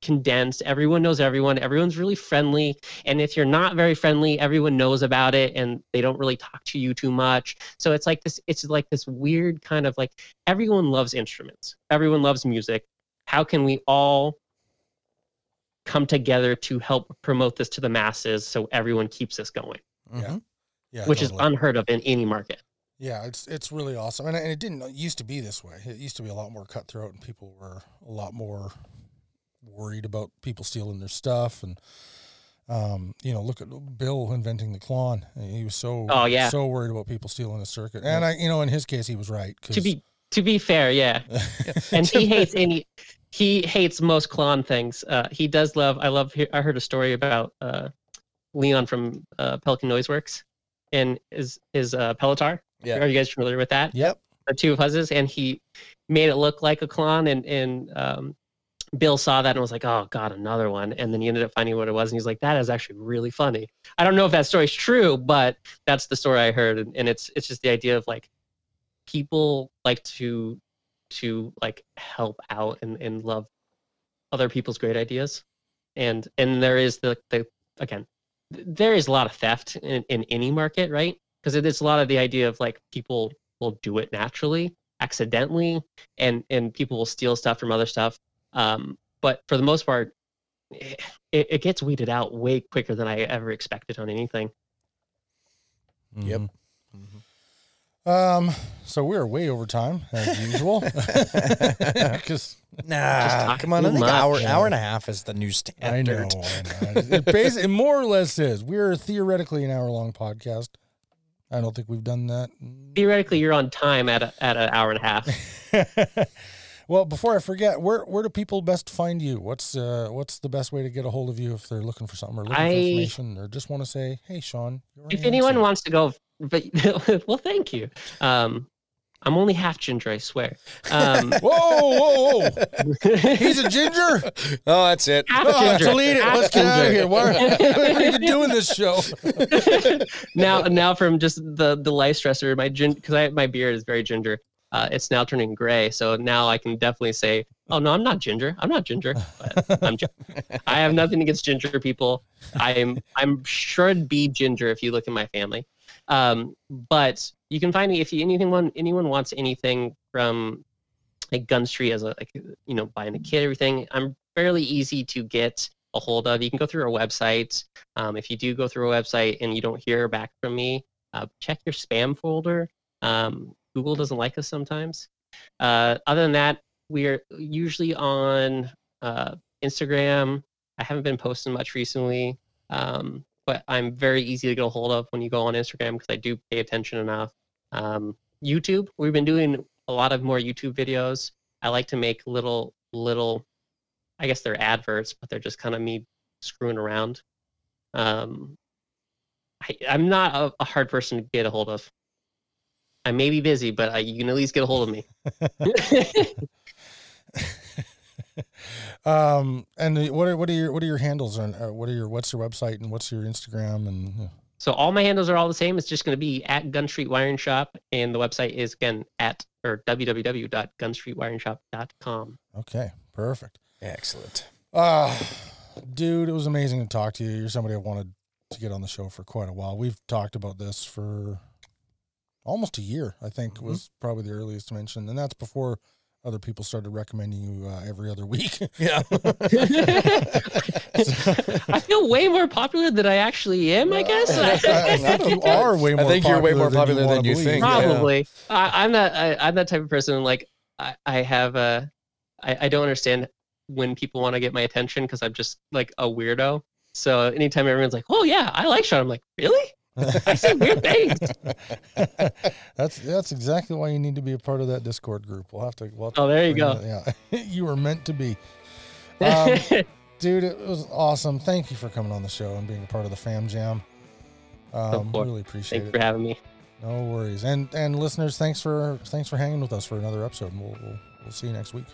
condensed. Everyone knows everyone. Everyone's really friendly. And if you're not very friendly, everyone knows about it and they don't really talk to you too much. So it's like this, it's like this weird kind of like, everyone loves instruments. Everyone loves music. How can we all come together to help promote this to the masses so everyone keeps this going? Yeah. Yeah. Which totally. Is unheard of in any market. Yeah. It's, it's really awesome. And, and it didn't it used to be this way. It used to be a lot more cutthroat and people were a lot more worried about people stealing their stuff. And um you know, look at Bill inventing the Klon. He was so oh, yeah. so worried about people stealing the circuit. And I, you know, in his case he was right, cause... to be to be fair yeah and he hates any he hates most Klon things. Uh he does love I love I heard a story about uh Leon from uh Pelican Noiseworks and his his uh Pelotar. Yeah, are you guys familiar with that? Yep, the two fuzzes. And he made it look like a Klon, and and um Bill saw that and was like, oh, God, another one. And then he ended up finding what it was. And he's like, that is actually really funny. I don't know if that story's true, but that's the story I heard. And, and it's it's just the idea of, like, people like to, to like, help out and, and love other people's great ideas. And and there is, the, the again, there is a lot of theft in, in any market, right? Because it's a lot of the idea of, like, people will do it naturally, accidentally, and, and people will steal stuff from other stuff. Um, but for the most part, it, it gets weeded out way quicker than I ever expected on anything. Mm-hmm. Yep. Mm-hmm. Um, so we're way over time as usual. Cause nah, come on, I think hour, hour and a half is the new standard. I know, I know. It, basically, it more or less is. We're theoretically an hour long podcast. I don't think we've done that. Theoretically, you're on time at a, at an hour and a half. Well, before I forget, where where do people best find you? What's uh, what's the best way to get a hold of you if they're looking for something or looking I, for information or just want to say, hey, Sean. If anyone answer. wants to go, but well, thank you. Um, I'm only half ginger, I swear. Um, whoa, whoa, whoa. He's a ginger? Oh, that's it. Half oh, ginger. Delete it. Half Let's ginger. Get out of here. Why are, why are you doing this show? now, now from just the, the life stressor, my gin, because my beard is very ginger. Uh, it's now turning gray, so now I can definitely say, "Oh no, I'm not ginger. I'm not ginger. But I'm. Gi- I have nothing against ginger people. I'm. I'm should be ginger if you look at my family. Um, but you can find me if you, anyone anyone wants anything from like Gunstreet as a like you know buying a kit, everything. I'm fairly easy to get a hold of. You can go through our website. Um, if you do go through a website and you don't hear back from me, uh, check your spam folder. Um, Google doesn't like us sometimes. Uh, other than that, we're usually on uh, Instagram. I haven't been posting much recently, um, but I'm very easy to get a hold of when you go on Instagram because I do pay attention enough. Um, YouTube, we've been doing a lot of more YouTube videos. I like to make little, little I guess they're adverts, but they're just kind of me screwing around. Um, I, I'm not a, a hard person to get a hold of. I may be busy, but I, you can at least get a hold of me. um, and what are what are your what are your handles on uh, what are your what's your website and what's your Instagram and yeah. So all my handles are all the same. It's just going to be at Gunstreet Wiring Shop, and the website is again at or w w w dot gunstreet wiring shop dot com. Okay, perfect, excellent. Uh dude, it was amazing to talk to you. You're somebody I wanted to get on the show for quite a while. We've talked about this for almost a year, I think, mm-hmm. was probably the earliest mention, and that's before other people started recommending you uh, every other week. Yeah. I feel way more popular than I actually am, I guess. I, I, I, I are way more I think you're way more popular than you, than you think. Probably. Yeah. I, I'm not, I, I'm that type of person. Like I, I have a, I, I don't understand when people want to get my attention, cause I'm just like a weirdo. So anytime everyone's like, oh yeah, I like Sean, I'm like, really? I said weird things. That's that's exactly why you need to be a part of that Discord group. We'll have to. We'll have to oh, there you go. That, yeah, you were meant to be. Um, dude, it was awesome. Thank you for coming on the show and being a part of the Fam Jam. Um, really appreciate thanks it. Thanks for having me. No worries. And and listeners, thanks for thanks for hanging with us for another episode. And we'll we'll, we'll see you next week.